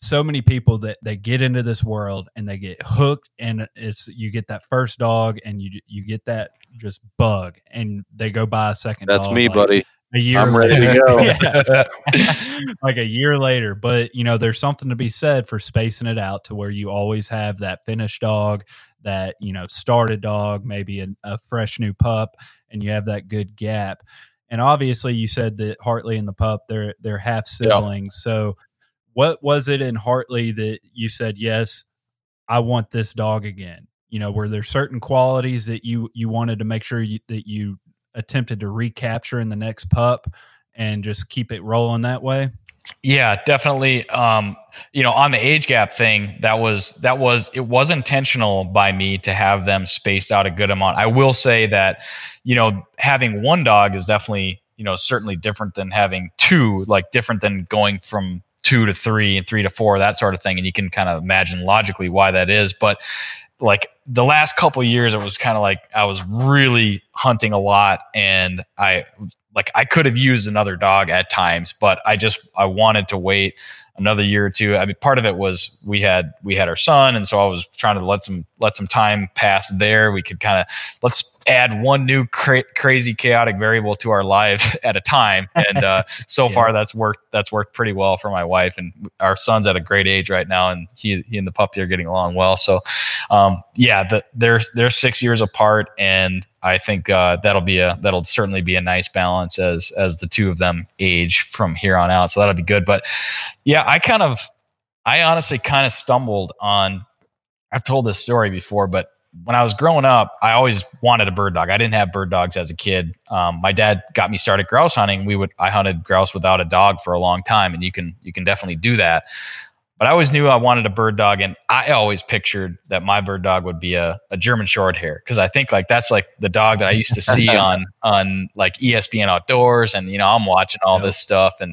so many people that they get into this world and they get hooked, and it's you get that first dog and you you get that just bug, and they go buy a second. That's dog, me, like, buddy. A year I'm ready later. to go. Like a year later, but you know, there's something to be said for spacing it out to where you always have that finished dog, that, you know, started dog, maybe a, a fresh new pup, and you have that good gap. And obviously you said that Hartley and the pup, they're, they're half siblings. Yeah. So what was it in Hartley that you said, yes, I want this dog again? You know, were there certain qualities that you, you wanted to make sure you, that you attempted to recapture in the next pup and just keep it rolling that way? Yeah, definitely. Um, you know, on the age gap thing, that was, that was, it was intentional by me to have them spaced out a good amount. I will say that, you know, having one dog is definitely, you know, certainly different than having two, like different than going from two to three and three to four, that sort of thing. And you can kind of imagine logically why that is. But like the last couple of years, it was kind of like, I was really hunting a lot, and I Like I could have used another dog at times, but I just, I wanted to wait another year or two. I mean, part of it was we had, we had our son. And so I was trying to let some, let some time pass there. We could kind of, let's add one new cra- crazy chaotic variable to our lives at a time. And uh, so yeah. far that's worked, that's worked pretty well for my wife, and our son's at a great age right now. And he, he and the puppy are getting along well. So um, yeah, the, they're, they're six years apart, and I think uh, that'll be a that'll certainly be a nice balance as as the two of them age from here on out. So that'll be good. But yeah, I kind of I honestly kind of stumbled on. I've told this story before, but when I was growing up, I always wanted a bird dog. I didn't have bird dogs as a kid. Um, my dad got me started grouse hunting. We would I hunted grouse without a dog for a long time, and you can you can definitely do that. But I always knew I wanted a bird dog, and I always pictured that my bird dog would be a, a German Shorthair, because I think like that's like the dog that I used to see on on like E S P N Outdoors, and you know I'm watching all this stuff and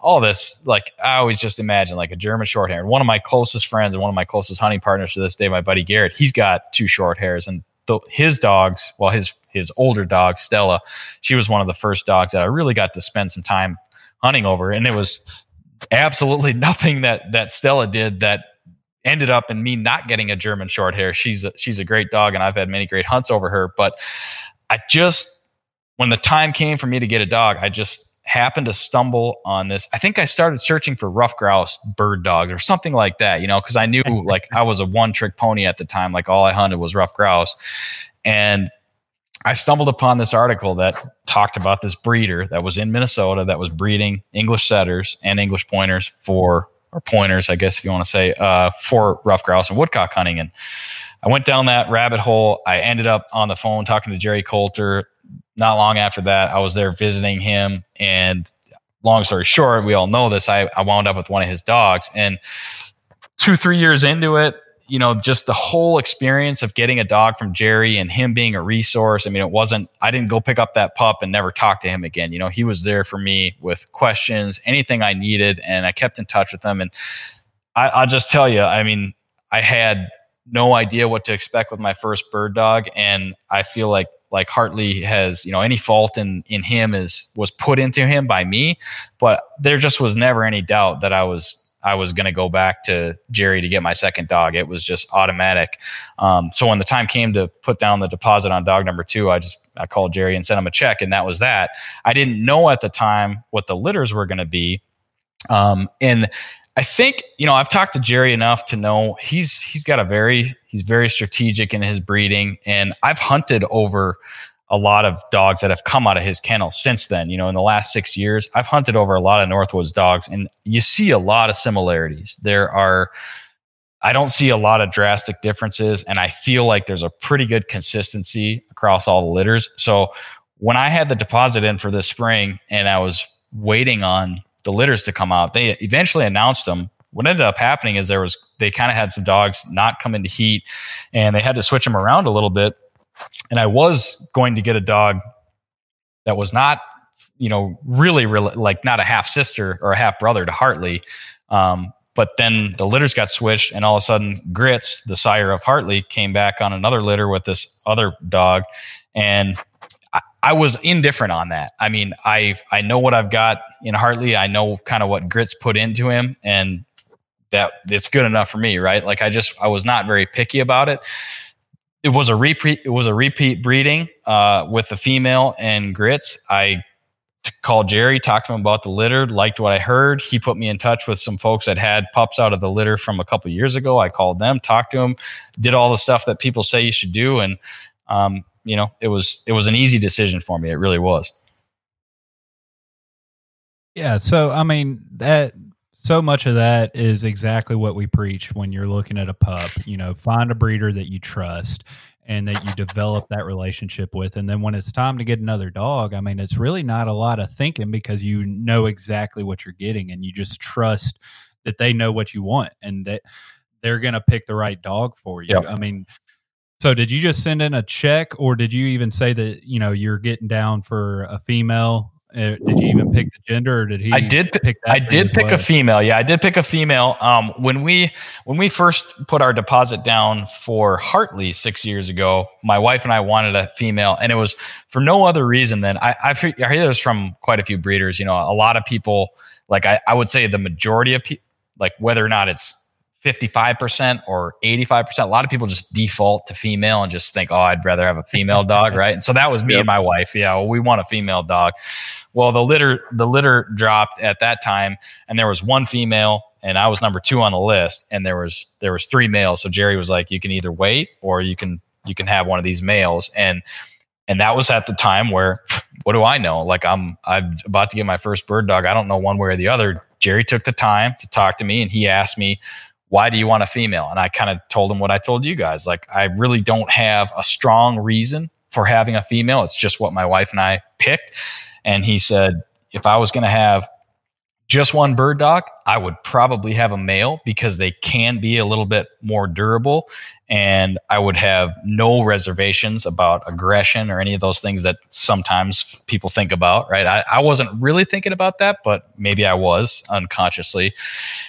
all this, like I always just imagine like a German Shorthair. And one of my closest friends and one of my closest hunting partners to this day, my buddy Garrett, he's got two Shorthairs, and th- his dogs, well his his older dog Stella, she was one of the first dogs that I really got to spend some time hunting over, and it was absolutely nothing that that Stella did that ended up in me not getting a German Shorthair. She's a, she's a great dog, and I've had many great hunts over her. But I just, when the time came for me to get a dog, I just happened to stumble on this. I think I started searching for rough grouse bird dogs or something like that, you know, because I knew like I was a one trick pony at the time. Like all I hunted was rough grouse, and I stumbled upon this article that talked about this breeder that was in Minnesota that was breeding English setters and English pointers for, or pointers, I guess if you want to say, uh, for rough grouse and woodcock hunting. And I went down that rabbit hole. I ended up on the phone talking to Jerry Coulter. Not long after that, I was there visiting him. And long story short, we all know this, I, I wound up with one of his dogs. And two, three years into it, you know, just the whole experience of getting a dog from Jerry and him being a resource. I mean, it wasn't, I didn't go pick up that pup and never talk to him again. You know, he was there for me with questions, anything I needed, and I kept in touch with him. And I, I'll just tell you, I mean, I had no idea what to expect with my first bird dog. And I feel like, like Hartley has, you know, any fault in, in him is, was put into him by me, but there just was never any doubt that I was, I was going to go back to Jerry to get my second dog. It was just automatic. Um, so when the time came to put down the deposit on dog number two, I just, I called Jerry and sent him a check, and that was that. I didn't know at the time what the litters were going to be. Um, and I think, you know, I've talked to Jerry enough to know he's, he's got a very, he's very strategic in his breeding, and I've hunted over a lot of dogs that have come out of his kennel since then. You know, in the last six years, I've hunted over a lot of Northwoods dogs, and you see a lot of similarities. There are, I don't see a lot of drastic differences, and I feel like there's a pretty good consistency across all the litters. So when I had the deposit in for this spring and I was waiting on the litters to come out, they eventually announced them. What ended up happening is there was, they kind of had some dogs not come into heat, and they had to switch them around a little bit. And I was going to get a dog that was not, you know, really, really like not a half sister or a half brother to Hartley. Um, but then the litters got switched, and all of a sudden Gritz, the sire of Hartley, came back on another litter with this other dog. And I, I was indifferent on that. I mean, I, I know what I've got in Hartley. I know kind of what Gritz put into him, and that it's good enough for me. Right. Like I just, I was not very picky about it. It was a repeat. It was a repeat breeding uh, with the female and Grits. I t- called Jerry, talked to him about the litter, liked what I heard. He put me in touch with some folks that had pups out of the litter from a couple years ago. I called them, talked to him, did all the stuff that people say you should do, and um, you know, it was it was an easy decision for me. It really was. Yeah. So I mean that. So much of that is exactly what we preach when you're looking at a pup. You know, find a breeder that you trust and that you develop that relationship with. And then when it's time to get another dog, I mean, it's really not a lot of thinking because you know exactly what you're getting, and you just trust that they know what you want and that they're going to pick the right dog for you. Yep. I mean, so did you just send in a check, or did you even say that, you know, you're getting down for a female? Uh, did you even pick the gender, or did he? I did pick. That I did pick a female. Yeah, I did pick a female. Um, when we when we first put our deposit down for Hartley six years ago, my wife and I wanted a female, and it was for no other reason than I I've, I hear this from quite a few breeders. You know, a lot of people, like I, I would say the majority of people, like whether or not it's fifty-five percent or eighty-five percent. A lot of people just default to female and just think, oh, I'd rather have a female dog. Right. And so that was me yep. and my wife. Yeah. Well, we want a female dog. Well, the litter, the litter dropped at that time, and there was one female, and I was number two on the list, and there was, there was three males. So Jerry was like, you can either wait, or you can, you can have one of these males. And, and that was at the time where, what do I know? Like I'm, I'm about to get my first bird dog. I don't know one way or the other. Jerry took the time to talk to me, and he asked me, why do you want a female? And I kind of told him what I told you guys. Like, I really don't have a strong reason for having a female. It's just what my wife and I picked. And he said, if I was going to have just one bird dog, I would probably have a male because they can be a little bit more durable. And I would have no reservations about aggression or any of those things that sometimes people think about, right? I, I wasn't really thinking about that, but maybe I was unconsciously.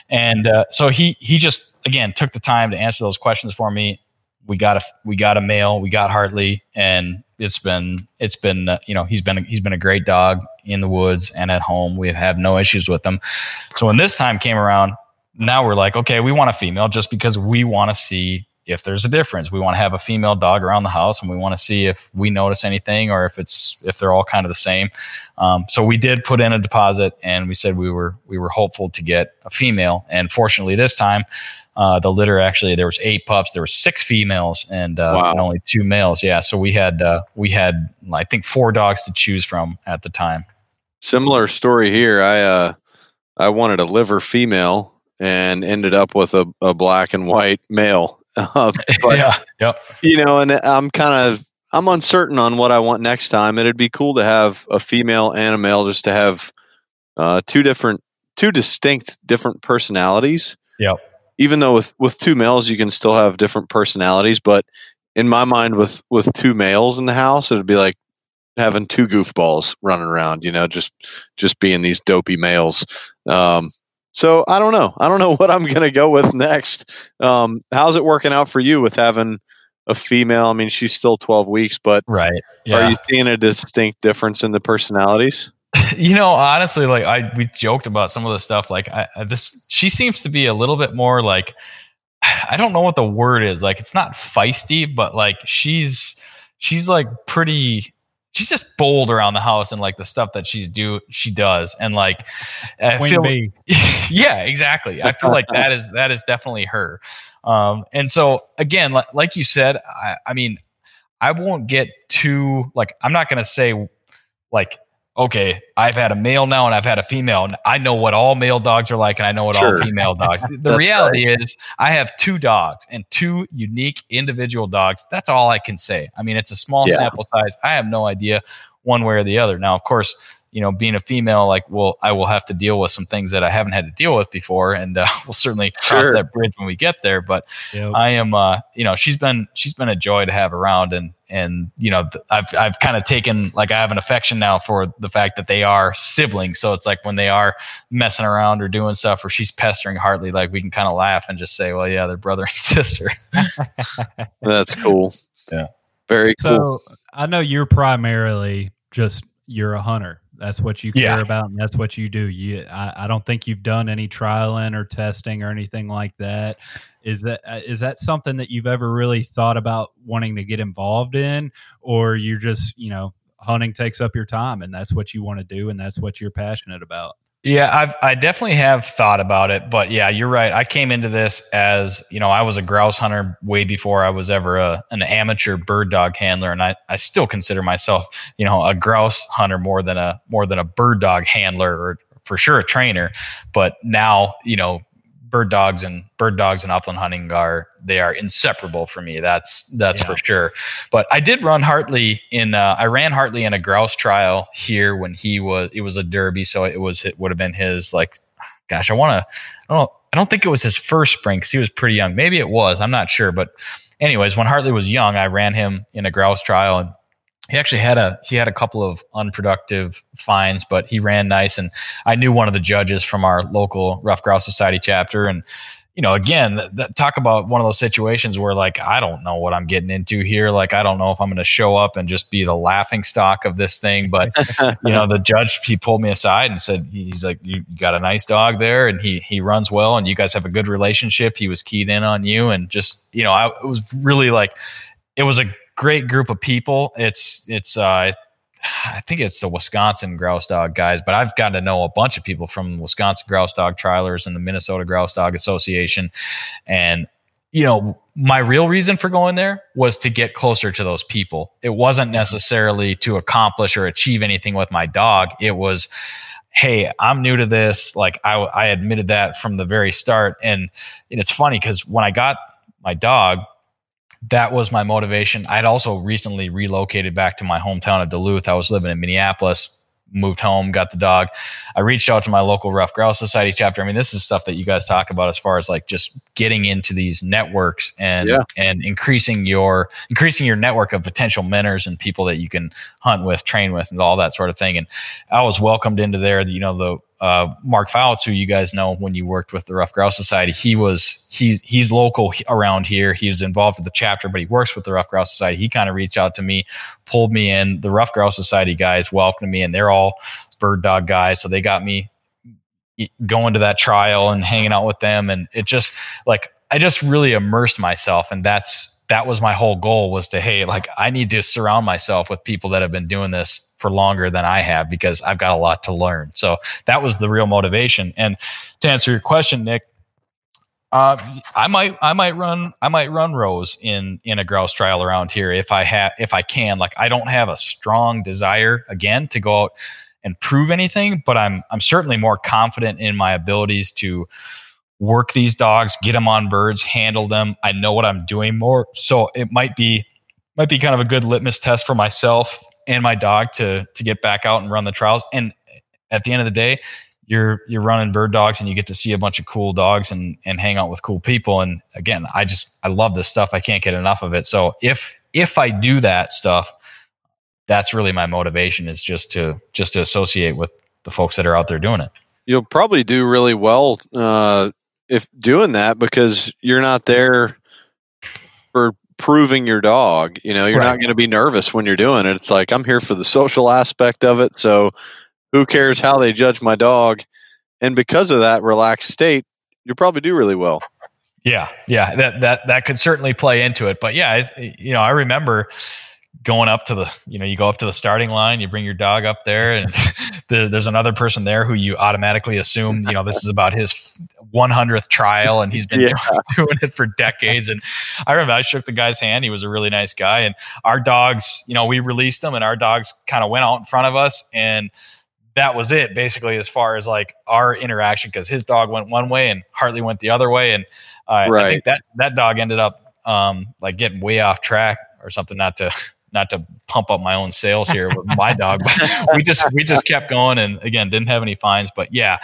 And uh, so he he just, again, took the time to answer those questions for me. We got a we got a male, we got Hartley, and it's been it's been uh, you know, he's been he's been a great dog in the woods and at home. We have had no issues with him. So when this time came around, now we're like, okay, we want a female just because we want to see if there's a difference. We want to have a female dog around the house, and we want to see if we notice anything or if it's if they're all kind of the same. Um, so we did put in a deposit, and we said we were we were hopeful to get a female. And fortunately, this time. Uh, the litter, actually, there was eight pups. There were six females and, uh, wow. and only two males. Yeah, so we had uh, we had I think four dogs to choose from at the time. Similar story here. I uh, I wanted a liver female and ended up with a, a black and white male. Uh, but, yeah. Yep. You know, and I'm kind of I'm uncertain on what I want next time. It'd be cool to have a female and a male, just to have uh, two different, two distinct, different personalities. Yep. even though with, with two males, you can still have different personalities. But in my mind, with, with two males in the house, it'd be like having two goofballs running around, you know, just, just being these dopey males. Um, so I don't know. I don't know what I'm going to go with next. Um, how's it working out for you with having a female? I mean, she's still twelve weeks, but right. Yeah. Are you seeing a distinct difference in the personalities? You know, honestly, like I, we joked about some of the stuff, like I, I, this, she seems to be a little bit more like, I don't know what the word is. Like, it's not feisty, but like she's, she's like pretty, she's just bold around the house and like the stuff that she's do, she does. And like, I feel, yeah, exactly. I feel like that is, that is definitely her. Um, and so again, like, like you said, I, I mean, I won't get too like, I'm not going to say like, okay, I've had a male now and I've had a female and I know what all male dogs are like and I know what sure. all female dogs. The reality right. is I have two dogs and two unique individual dogs. That's all I can say. I mean, it's a small yeah. sample size. I have no idea one way or the other. Now, of course, you know, being a female, like, well, I will have to deal with some things that I haven't had to deal with before. And uh, we'll certainly cross sure. that bridge when we get there. But yep. I am, uh, you know, she's been, she's been a joy to have around. And, and, you know, th- I've, I've kind of taken, like, I have an affection now for the fact that they are siblings. So it's like when they are messing around or doing stuff or she's pestering Hartley, like we can kind of laugh and just say, well, yeah, they're brother and sister. That's cool. Yeah. Very cool. So I know you're primarily just, you're a hunter. That's what you care yeah. about, and that's what you do. You, I, I don't think you've done any trialing or testing or anything like that. Is that is that something that you've ever really thought about wanting to get involved in, or you're just, you know, hunting takes up your time, and that's what you want to do, and that's what you're passionate about? Yeah, I've, I definitely have thought about it, but yeah, you're right. I came into this as, you know, I was a grouse hunter way before I was ever a, an amateur bird dog handler. And I, I still consider myself, you know, a grouse hunter more than a, more than a bird dog handler, or for sure a trainer. But now, you know, bird dogs and bird dogs and upland hunting are, they are inseparable for me. That's, that's yeah. for sure. But I did run Hartley in, uh, I ran Hartley in a grouse trial here when he was, it was a Derby. So it was, it would have been his, like, gosh, I want to, I don't, I don't think it was his first spring, 'cause he was pretty young. Maybe it was, I'm not sure. But anyways, when Hartley was young, I ran him in a grouse trial, and he actually had a, he had a couple of unproductive finds, but he ran nice. And I knew one of the judges from our local Rough Grouse Society chapter. And, you know, again, th- th- talk about one of those situations where, like, I don't know what I'm getting into here. Like, I don't know if I'm going to show up and just be the laughing stock of this thing. But, you know, the judge, he pulled me aside and said, he's like, you got a nice dog there, and he, he runs well, and you guys have a good relationship. He was keyed in on you. And just, you know, I it was really like, it was a great group of people. It's, it's, uh, I think it's the Wisconsin grouse dog guys, but I've gotten to know a bunch of people from the Wisconsin grouse dog trialers and the Minnesota grouse dog association. And, you know, my real reason for going there was to get closer to those people. It wasn't necessarily to accomplish or achieve anything with my dog. It was, hey, I'm new to this. Like, I, I admitted that from the very start. And, and it's funny, 'cause when I got my dog, that was my motivation. I'd also recently relocated back to my hometown of Duluth. I was living in Minneapolis, moved home, got the dog. I reached out to my local Rough Grouse Society chapter. I mean, this is stuff that you guys talk about as far as like just getting into these networks and yeah. and increasing your increasing your network of potential mentors and people that you can hunt with, train with, and all that sort of thing. And I was welcomed into there. You know, the Uh, Mark Fouts, who you guys know when you worked with the Rough Grouse Society, he was he's he's local around here. He was involved with the chapter, but he works with the Rough Grouse Society. He kind of reached out to me, pulled me in. The Rough Grouse Society guys welcomed me, and they're all bird dog guys, so they got me going to that trial and hanging out with them. And it just like I just really immersed myself, and that's that was my whole goal, was to, hey, like, I need to surround myself with people that have been doing this for longer than I have, because I've got a lot to learn. So that was the real motivation. And to answer your question, Nick, uh, I might, I might run, I might run rows in, in a grouse trial around here. If I have, if I can, like, I don't have a strong desire again to go out and prove anything, but I'm, I'm certainly more confident in my abilities to work these dogs, get them on birds, handle them. I know what I'm doing more. So it might be, might be kind of a good litmus test for myself and my dog to to get back out and run the trials. And at the end of the day, you're you're running bird dogs and you get to see a bunch of cool dogs and and hang out with cool people. And again, I just I love this stuff. I can't get enough of it. So if if I do that stuff, that's really my motivation, is just to just to associate with the folks that are out there doing it. You'll probably do really well uh, if doing that, because you're not there for proving your dog. You know, you're right. Not going to be nervous when you're doing it. It's like, I'm here for the social aspect of it. So who cares how they judge my dog? And because of that relaxed state, you'll probably do really well. Yeah. Yeah. That, that, that could certainly play into it. But yeah, it, you know, I remember going up to the, you know, you go up to the starting line, you bring your dog up there, and the, there's another person there who you automatically assume, you know, this is about his hundredth trial and he's been yeah. doing, doing it for decades. And I remember I shook the guy's hand. He was a really nice guy, and our dogs, you know, we released them and our dogs kind of went out in front of us, and that was it basically, as far as like our interaction, because his dog went one way and Hartley went the other way. And uh, right. I think that, that dog ended up um, like getting way off track or something, not to, not to pump up my own sales here with my dog, but we just, we just kept going. And again, didn't have any fines, but yeah,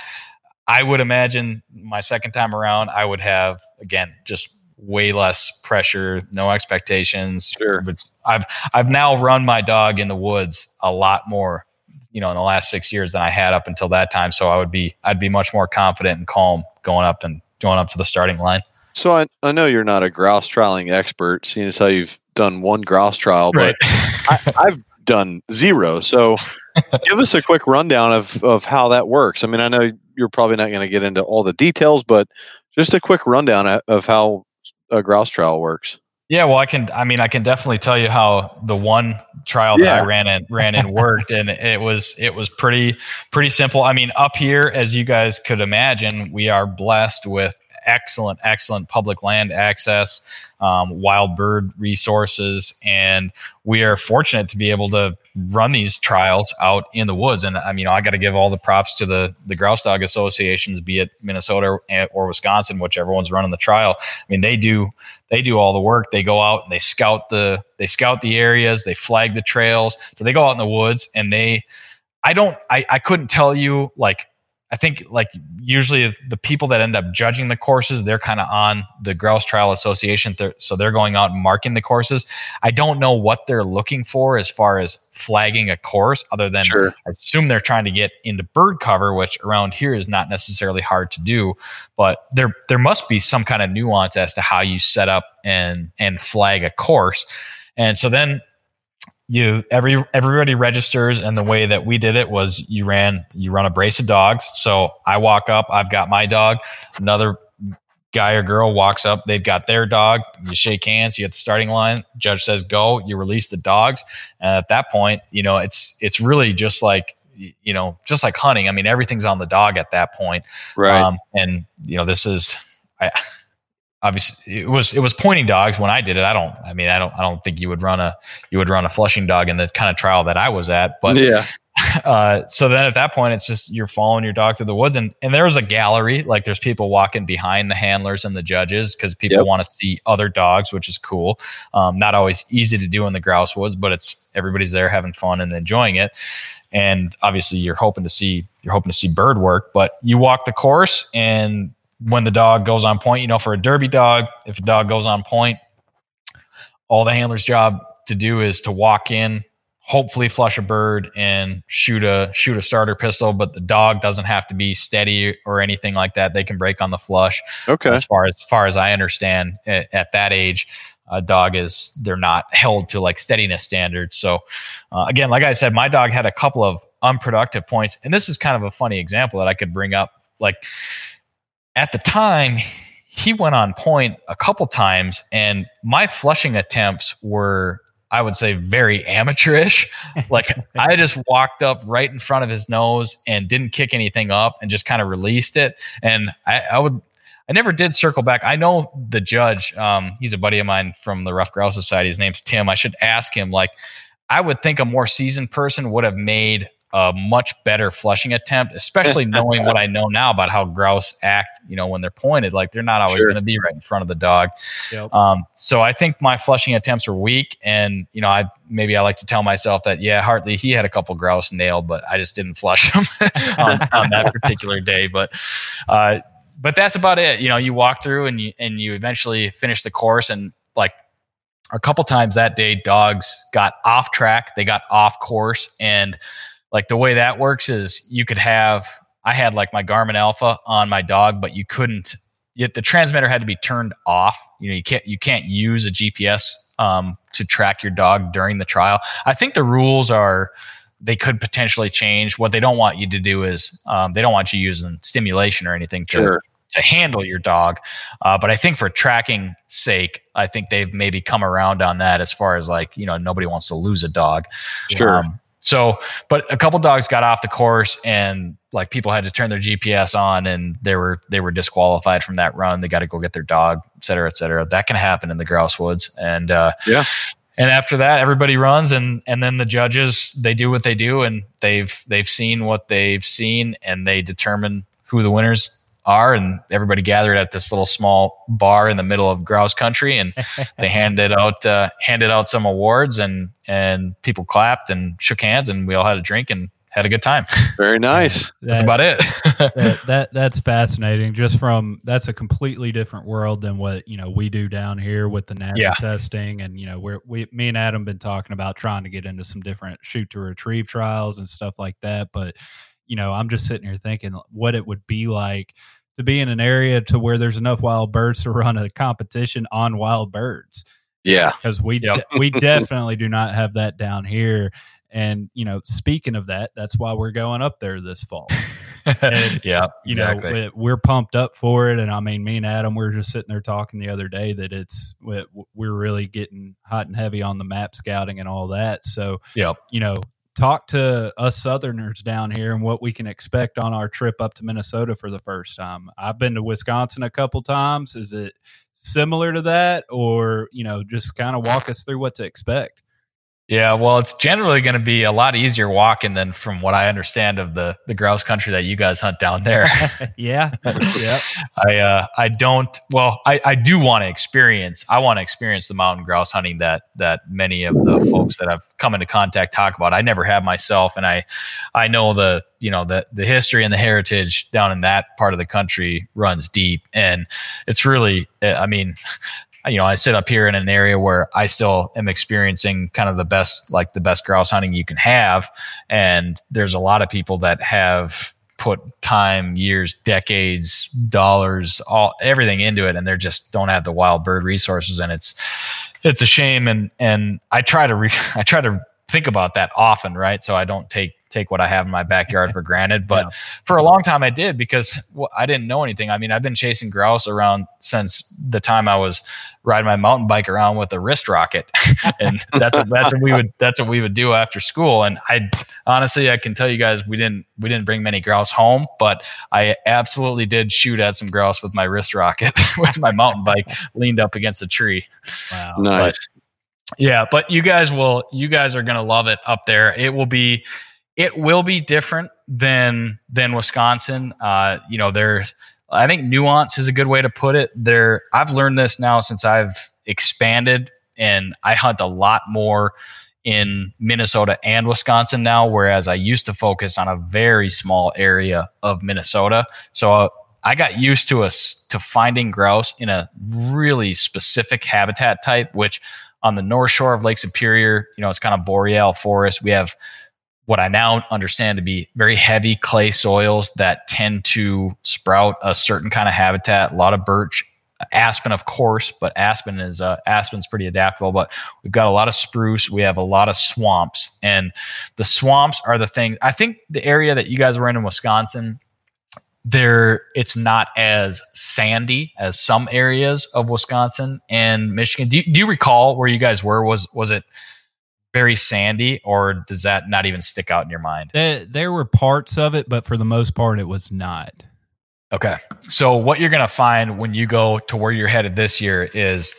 I would imagine my second time around, I would have, again, just way less pressure, no expectations. Sure. But I've, I've now run my dog in the woods a lot more, you know, in the last six years than I had up until that time. So I would be, I'd be much more confident and calm going up and going up to the starting line. So I, I know you're not a grouse trialing expert, seeing as how you've done one grouse trial, but right. I, I've done zero. So give us a quick rundown of, of how that works. I mean, I know you're probably not going to get into all the details, but just a quick rundown of how a grouse trial works. Yeah, well, I can, I mean, I can definitely tell you how the one trial yeah. that I ran in, ran in worked. And it was, it was pretty, pretty simple. I mean, up here, as you guys could imagine, we are blessed with excellent, excellent public land access, um, wild bird resources. And we are fortunate to be able to run these trials out in the woods. And I mean, I got to give all the props to the, the grouse dog associations, be it Minnesota or Wisconsin, whichever one's running the trial. I mean, they do, they do all the work. They go out and they scout the, they scout the areas, they flag the trails. So they go out in the woods, and they, I don't, I, I couldn't tell you, like, I think like usually the people that end up judging the courses, they're kind of on the Grouse Trial Association. They're, so they're going out and marking the courses. I don't know what they're looking for as far as flagging a course, other than sure. I assume they're trying to get into bird cover, which around here is not necessarily hard to do. But there there must be some kind of nuance as to how you set up and and flag a course. And so then You every everybody registers, and the way that we did it was you ran you run a brace of dogs. So I walk up, I've got my dog. Another guy or girl walks up, they've got their dog. You shake hands, you hit the starting line. Judge says go. You release the dogs, and at that point, you know it's it's really just like you know just like hunting. I mean, everything's on the dog at that point, right? Um, and you know this is I. Obviously, it was it was pointing dogs when I did it. I don't. I mean, I don't. I don't think you would run a you would run a flushing dog in the kind of trial that I was at. But yeah. Uh, so then at that point, it's just you're following your dog through the woods, and and there was a gallery. Like there's people walking behind the handlers and the judges because people yep. want to see other dogs, which is cool. Um, not always easy to do in the grouse woods, but it's everybody's there having fun and enjoying it. And obviously, you're hoping to see you're hoping to see bird work. But you walk the course, and when the dog goes on point, you know, for a derby dog, if a dog goes on point, all the handler's job to do is to walk in, hopefully flush a bird and shoot a, shoot a starter pistol, but the dog doesn't have to be steady or anything like that. They can break on the flush. Okay. As far as, as far as I understand at, at that age, a dog is, they're not held to like steadiness standards. So uh, again, like I said, my dog had a couple of unproductive points, and this is kind of a funny example that I could bring up. Like, at the time, he went on point a couple times, and my flushing attempts were, I would say, very amateurish. Like I just walked up right in front of his nose and didn't kick anything up and just kind of released it. And I, I would, I never did circle back. I know the judge, um, he's a buddy of mine from the Rough Grouse Society. His name's Tim. I should ask him, like, I would think a more seasoned person would have made a much better flushing attempt, especially knowing what I know now about how grouse act, you know, when they're pointed, like they're not always sure. going to be right in front of the dog. Yep. Um, so I think my flushing attempts are weak, and, you know, I, maybe I like to tell myself that, yeah, Hartley, he had a couple grouse nailed, but I just didn't flush them on, on that particular day. But, uh, but that's about it. You know, you walk through and you, and you eventually finish the course, and like, a couple times that day, dogs got off track, they got off course. And like the way that works is you could have, I had like my Garmin Alpha on my dog, but you couldn't, yet the transmitter had to be turned off. You know, you can't, you can't use a G P S um, to track your dog during the trial. I think the rules are, they could potentially change. What they don't want you to do is um, they don't want you using stimulation or anything to, sure. to handle your dog. Uh, but I think for tracking sake, I think they've maybe come around on that as far as like, you know, nobody wants to lose a dog. Sure. Um, so, but a couple dogs got off the course, and like people had to turn their G P S on, and they were, they were disqualified from that run. They got to go get their dog, et cetera, et cetera. That can happen in the grouse woods. And, uh, yeah. And after that, everybody runs, and, and then the judges, they do what they do, and they've, they've seen what they've seen, and they determine who the winners are, and everybody gathered at this little small bar in the middle of grouse country, and they handed out uh, handed out some awards, and and people clapped and shook hands, and we all had a drink and had a good time. Very nice. That's that, about it. that, that that's fascinating. Just from that's a completely different world than what, you know, we do down here with the NABDA yeah. testing, and you know, we're we me and Adam been talking about trying to get into some different shoot to retrieve trials and stuff like that. But you know, I'm just sitting here thinking what it would be like to be in an area to where there's enough wild birds to run a competition on wild birds. Yeah. Because we, yep. de- we definitely do not have that down here. And, you know, speaking of that, that's why we're going up there this fall. And, yeah. You exactly. know, we're pumped up for it. And I mean, me and Adam, we were just sitting there talking the other day that it's, we're really getting hot and heavy on the map scouting and all that. So, yep. you know, talk to us Southerners down here and what we can expect on our trip up to Minnesota for the first time. I've been to Wisconsin a couple times. Is it similar to that, or, you know, just kind of walk us through what to expect? Yeah, well, it's generally going to be a lot easier walking than from what I understand of the, the grouse country that you guys hunt down there. yeah. yeah. I, uh, I don't, well, I, I do want to experience, I want to experience the mountain grouse hunting that, that many of the folks that I've come into contact talk about. I never have myself. And I, I know the, you know, the, the history and the heritage down in that part of the country runs deep, and it's really, I mean, you know, I sit up here in an area where I still am experiencing kind of the best, like the best grouse hunting you can have. And there's a lot of people that have put time, years, decades, dollars, all everything into it, and they just don't have the wild bird resources. And it's, it's a shame. And, and I try to, re- I try to think about that often. Right. So I don't take, take what I have in my backyard for granted. But yeah. for a long time I did, because well, I didn't know anything. I mean, I've been chasing grouse around since the time I was riding my mountain bike around with a wrist rocket. And that's, what, that's what we would, that's what we would do after school. And I honestly, I can tell you guys, we didn't, we didn't bring many grouse home, but I absolutely did shoot at some grouse with my wrist rocket with my mountain bike leaned up against a tree. Wow. Nice. But, yeah. But you guys will, you guys are going to love it up there. It will be, It will be different than than Wisconsin. Uh, you know, there's, I think nuance is a good way to put it. There, I've learned this now since I've expanded, and I hunt a lot more in Minnesota and Wisconsin now, whereas I used to focus on a very small area of Minnesota. So uh, I got used to us to finding grouse in a really specific habitat type, which on the north shore of Lake Superior, you know, it's kind of boreal forest. We have what I now understand to be very heavy clay soils that tend to sprout a certain kind of habitat, a lot of birch, aspen, of course, but aspen is uh, aspen's pretty adaptable, but we've got a lot of spruce. We have a lot of swamps, and the swamps are the thing. I think the area that you guys were in in Wisconsin, there, it's not as sandy as some areas of Wisconsin and Michigan. Do you, do you recall where you guys were? Was, was it very sandy, or does that not even stick out in your mind? There, there were parts of it, but for the most part, it was not. Okay. So what you're going to find when you go to where you're headed this year is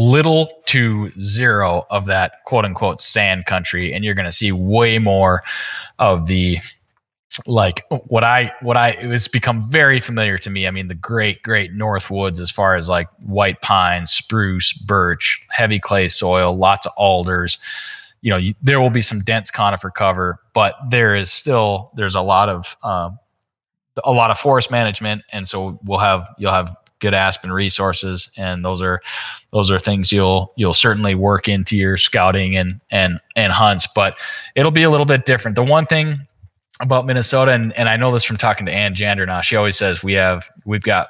little to zero of that quote unquote sand country. And you're going to see way more of the, like what I, what I, it's become very familiar to me. I mean, the great, great Northwoods, as far as like white pine, spruce, birch, heavy clay soil, lots of alders. You know, you, there will be some dense conifer cover, but there is still, there's a lot of, um, a lot of forest management. And so we'll have, you'll have good aspen resources. And those are, those are things you'll, you'll certainly work into your scouting and, and, and hunts, but it'll be a little bit different. The one thing about Minnesota, and, and I know this from talking to Ann Jandernoa, she always says we have, we've got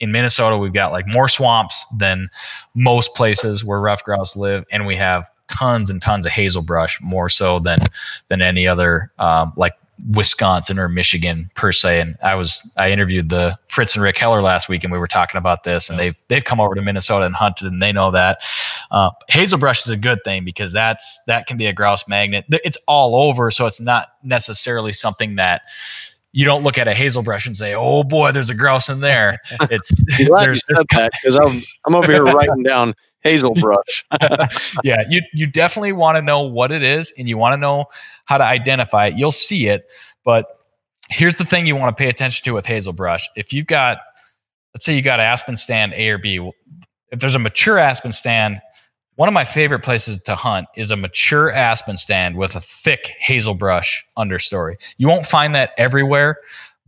in Minnesota, we've got like more swamps than most places where rough grouse live. And we have tons and tons of hazel brush, more so than, than any other, um, like Wisconsin or Michigan per se. And I was, I interviewed the Fritz and Rick Heller last week and we were talking about this, and they've, they've come over to Minnesota and hunted, and they know that, uh, hazel brush is a good thing because that's, that can be a grouse magnet. It's all over. So it's not necessarily something that you don't look at a hazel brush and say, oh boy, there's a grouse in there. It's there's, there's that, cause I'm, I'm over here writing down hazel brush. Yeah. You, you definitely want to know what it is and you want to know how to identify it. You'll see it, but here's the thing you want to pay attention to with hazel brush. If you've got, let's say you got aspen stand A or B, if there's a mature aspen stand, one of my favorite places to hunt is a mature aspen stand with a thick hazel brush understory. You won't find that everywhere,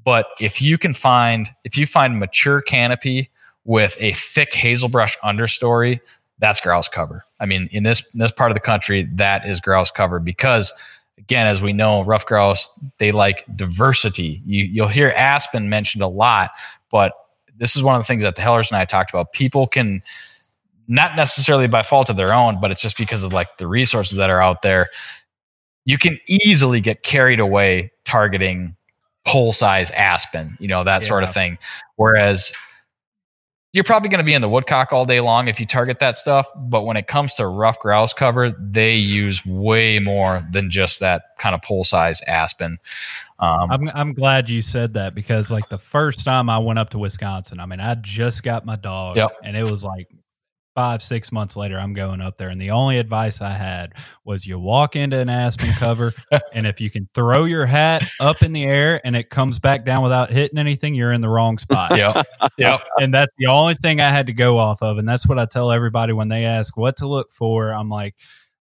but if you can find, if you find mature canopy with a thick hazel brush understory, that's grouse cover. I mean, in this, in this part of the country, that is grouse cover because, again, as we know, rough grouse, they like diversity. You, you'll hear aspen mentioned a lot, but this is one of the things that the Hellers and I talked about. People can, not necessarily by fault of their own, but it's just because of like the resources that are out there. You can easily get carried away targeting whole size aspen, you know, that yeah. sort of thing. Whereas you're probably going to be in the woodcock all day long if you target that stuff. But when it comes to rough grouse cover, they use way more than just that kind of pole size aspen. Um, I'm, I'm glad you said that because like the first time I went up to Wisconsin, I mean, I just got my dog yep. and it was like five, six months later, I'm going up there. And the only advice I had was you walk into an aspen cover and if you can throw your hat up in the air and it comes back down without hitting anything, you're in the wrong spot. Yep. Yep. And that's the only thing I had to go off of. And that's what I tell everybody when they ask what to look for. I'm like,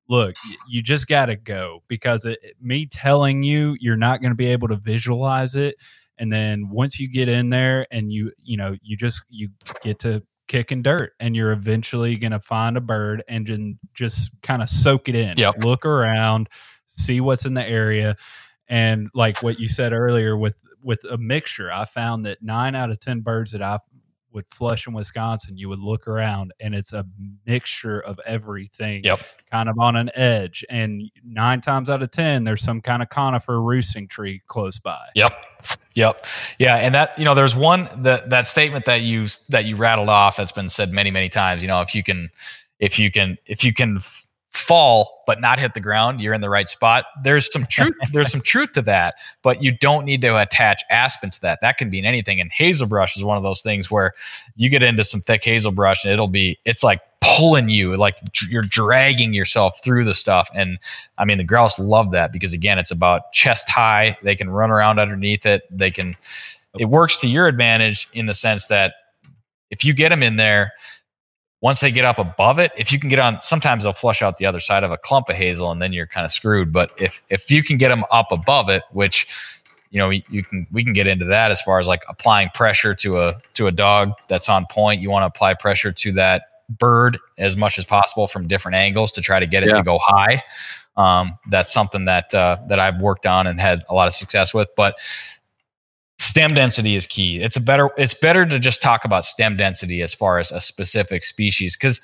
look, you just got to go because it, me telling you, you're not going to be able to visualize it. And then once you get in there and you, you know, you just, you get to kicking dirt and you're eventually going to find a bird and then just kind of soak it in, yep. look around, see what's in the area. And like what you said earlier with, with a mixture, I found that nine out of ten birds that I would flush in Wisconsin, you would look around and it's a mixture of everything yep. kind of on an edge. And nine times out of ten, there's some kind of conifer roosting tree close by. Yep. Yep. Yeah. And that, you know, there's one, that, that statement that you, that you rattled off, that's been said many, many times, you know, if you can, if you can, if you can fall, but not hit the ground, you're in the right spot. There's some truth. There's some truth to that, but you don't need to attach aspen to that. That can mean anything. And hazel brush is one of those things where you get into some thick hazel brush and it'll be, it's like pulling you, like you're dragging yourself through the stuff. And I mean, the grouse love that because again, it's about chest high. They can run around underneath it. They can, it works to your advantage in the sense that if you get them in there, once they get up above it, if you can get on, sometimes they'll flush out the other side of a clump of hazel and then you're kind of screwed. But if, if you can get them up above it, which, you know, you can, we can get into that as far as like applying pressure to a, to a dog that's on point. You want to apply pressure to that bird as much as possible from different angles to try to get it yeah. to go high. Um, that's something that, uh, that I've worked on and had a lot of success with, but stem density is key. It's a better, it's better to just talk about stem density as far as a specific species. Cause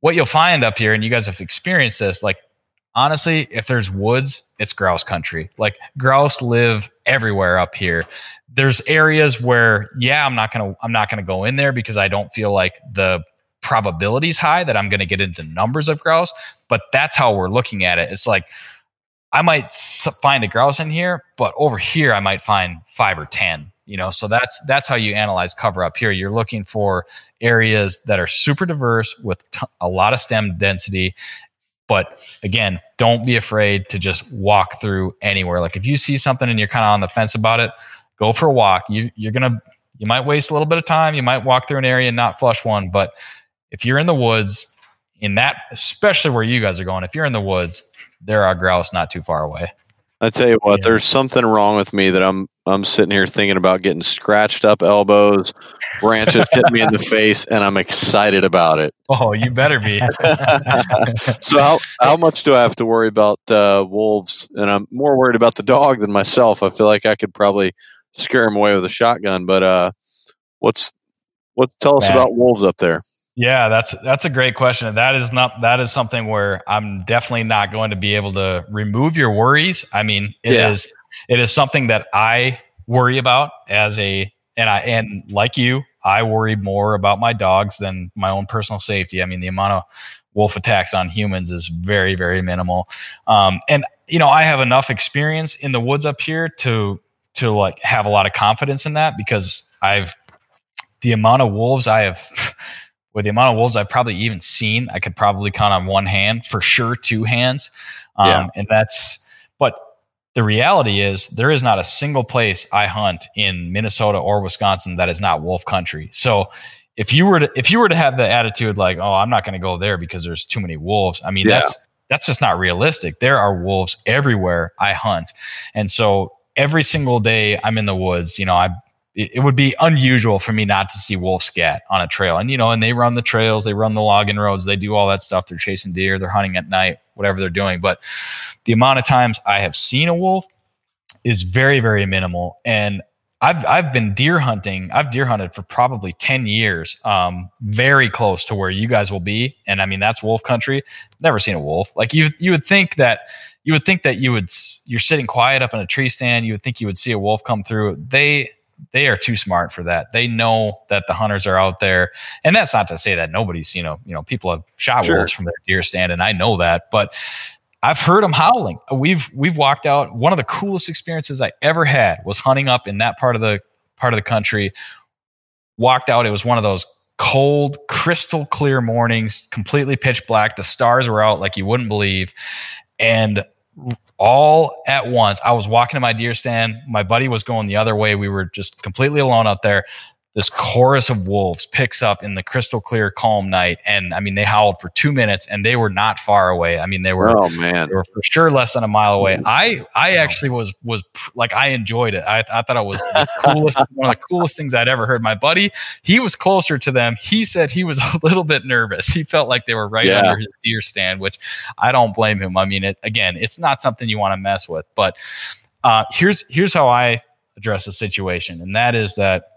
what you'll find up here, and you guys have experienced this, like, honestly, if there's woods, it's grouse country. Like grouse live everywhere up here. There's areas where, yeah, I'm not going to, I'm not going to go in there because I don't feel like the probability is high that I'm going to get into numbers of grouse, but that's how we're looking at it. It's like, I might find a grouse in here, but over here I might find five or ten. you know, so that's that's how you analyze cover up here. You're looking for areas that are super diverse with t- a lot of stem density. But again, don't be afraid to just walk through anywhere. Like if you see something and you're kind of on the fence about it, go for a walk. You you're gonna you might waste a little bit of time. You might walk through an area and not flush one. But if you're in the woods, in that, especially where you guys are going, if you're in the woods, there are grouse not too far away. I tell you what, yeah. There's something wrong with me that I'm I'm sitting here thinking about getting scratched up elbows, branches hit me in the face, and I'm excited about it. Oh, you better be. So how, how much do I have to worry about uh, wolves? And I'm more worried about the dog than myself. I feel like I could probably scare him away with a shotgun. But uh, what's what? Tell us Bad. about wolves up there. Yeah, that's that's a great question. That is not that is something where I'm definitely not going to be able to remove your worries. I mean, it yeah. is it is something that I worry about as a and I and like you, I worry more about my dogs than my own personal safety. I mean, the amount of wolf attacks on humans is very, very minimal. Um, and you know, I have enough experience in the woods up here to to like have a lot of confidence in that, because I've the amount of wolves I have. With the amount of wolves I've probably even seen, I could probably count on one hand, for sure, two hands. Um, yeah. And that's, but the reality is there is not a single place I hunt in Minnesota or Wisconsin that is not wolf country. So if you were to, if you were to have the attitude like, oh, I'm not going to go there because there's too many wolves. I mean, yeah. that's, that's just not realistic. There are wolves everywhere I hunt. And so every single day I'm in the woods, you know, I've, it would be unusual for me not to see wolf scat on a trail. And, you know, and they run the trails, they run the logging roads, they do all that stuff. They're chasing deer, they're hunting at night, whatever they're doing. But the amount of times I have seen a wolf is very, very minimal. And I've, I've been deer hunting. I've deer hunted for probably ten years, um, very close to where you guys will be. And I mean, that's wolf country. Never seen a wolf. Like you, you would think that you would think that you would, you're sitting quiet up in a tree stand. You would think you would see a wolf come through. They, They are too smart for that. They know that the hunters are out there. And that's not to say that nobody's, you know, you know, people have shot sure. wolves from their deer stand. And I know that, but I've heard them howling. We've, we've walked out. One of the coolest experiences I ever had was hunting up in that part of the part of the country. Walked out. It was one of those cold, crystal clear mornings, completely pitch black. The stars were out like you wouldn't believe. And all at once, I was walking to my deer stand. My buddy was going the other way. We were just completely alone out there. This chorus of wolves picks up in the crystal clear, calm night. And I mean, they howled for two minutes and they were not far away. I mean, they were, oh, man. They were for sure less than a mile away. I, I actually was, was like, I enjoyed it. I, I thought it was the coolest, one of the coolest things I'd ever heard. My buddy, he was closer to them. He said he was a little bit nervous. He felt like they were right yeah. under his deer stand, which I don't blame him. I mean, it, again, it's not something you want to mess with, but uh, here's, here's how I address the situation. And that is that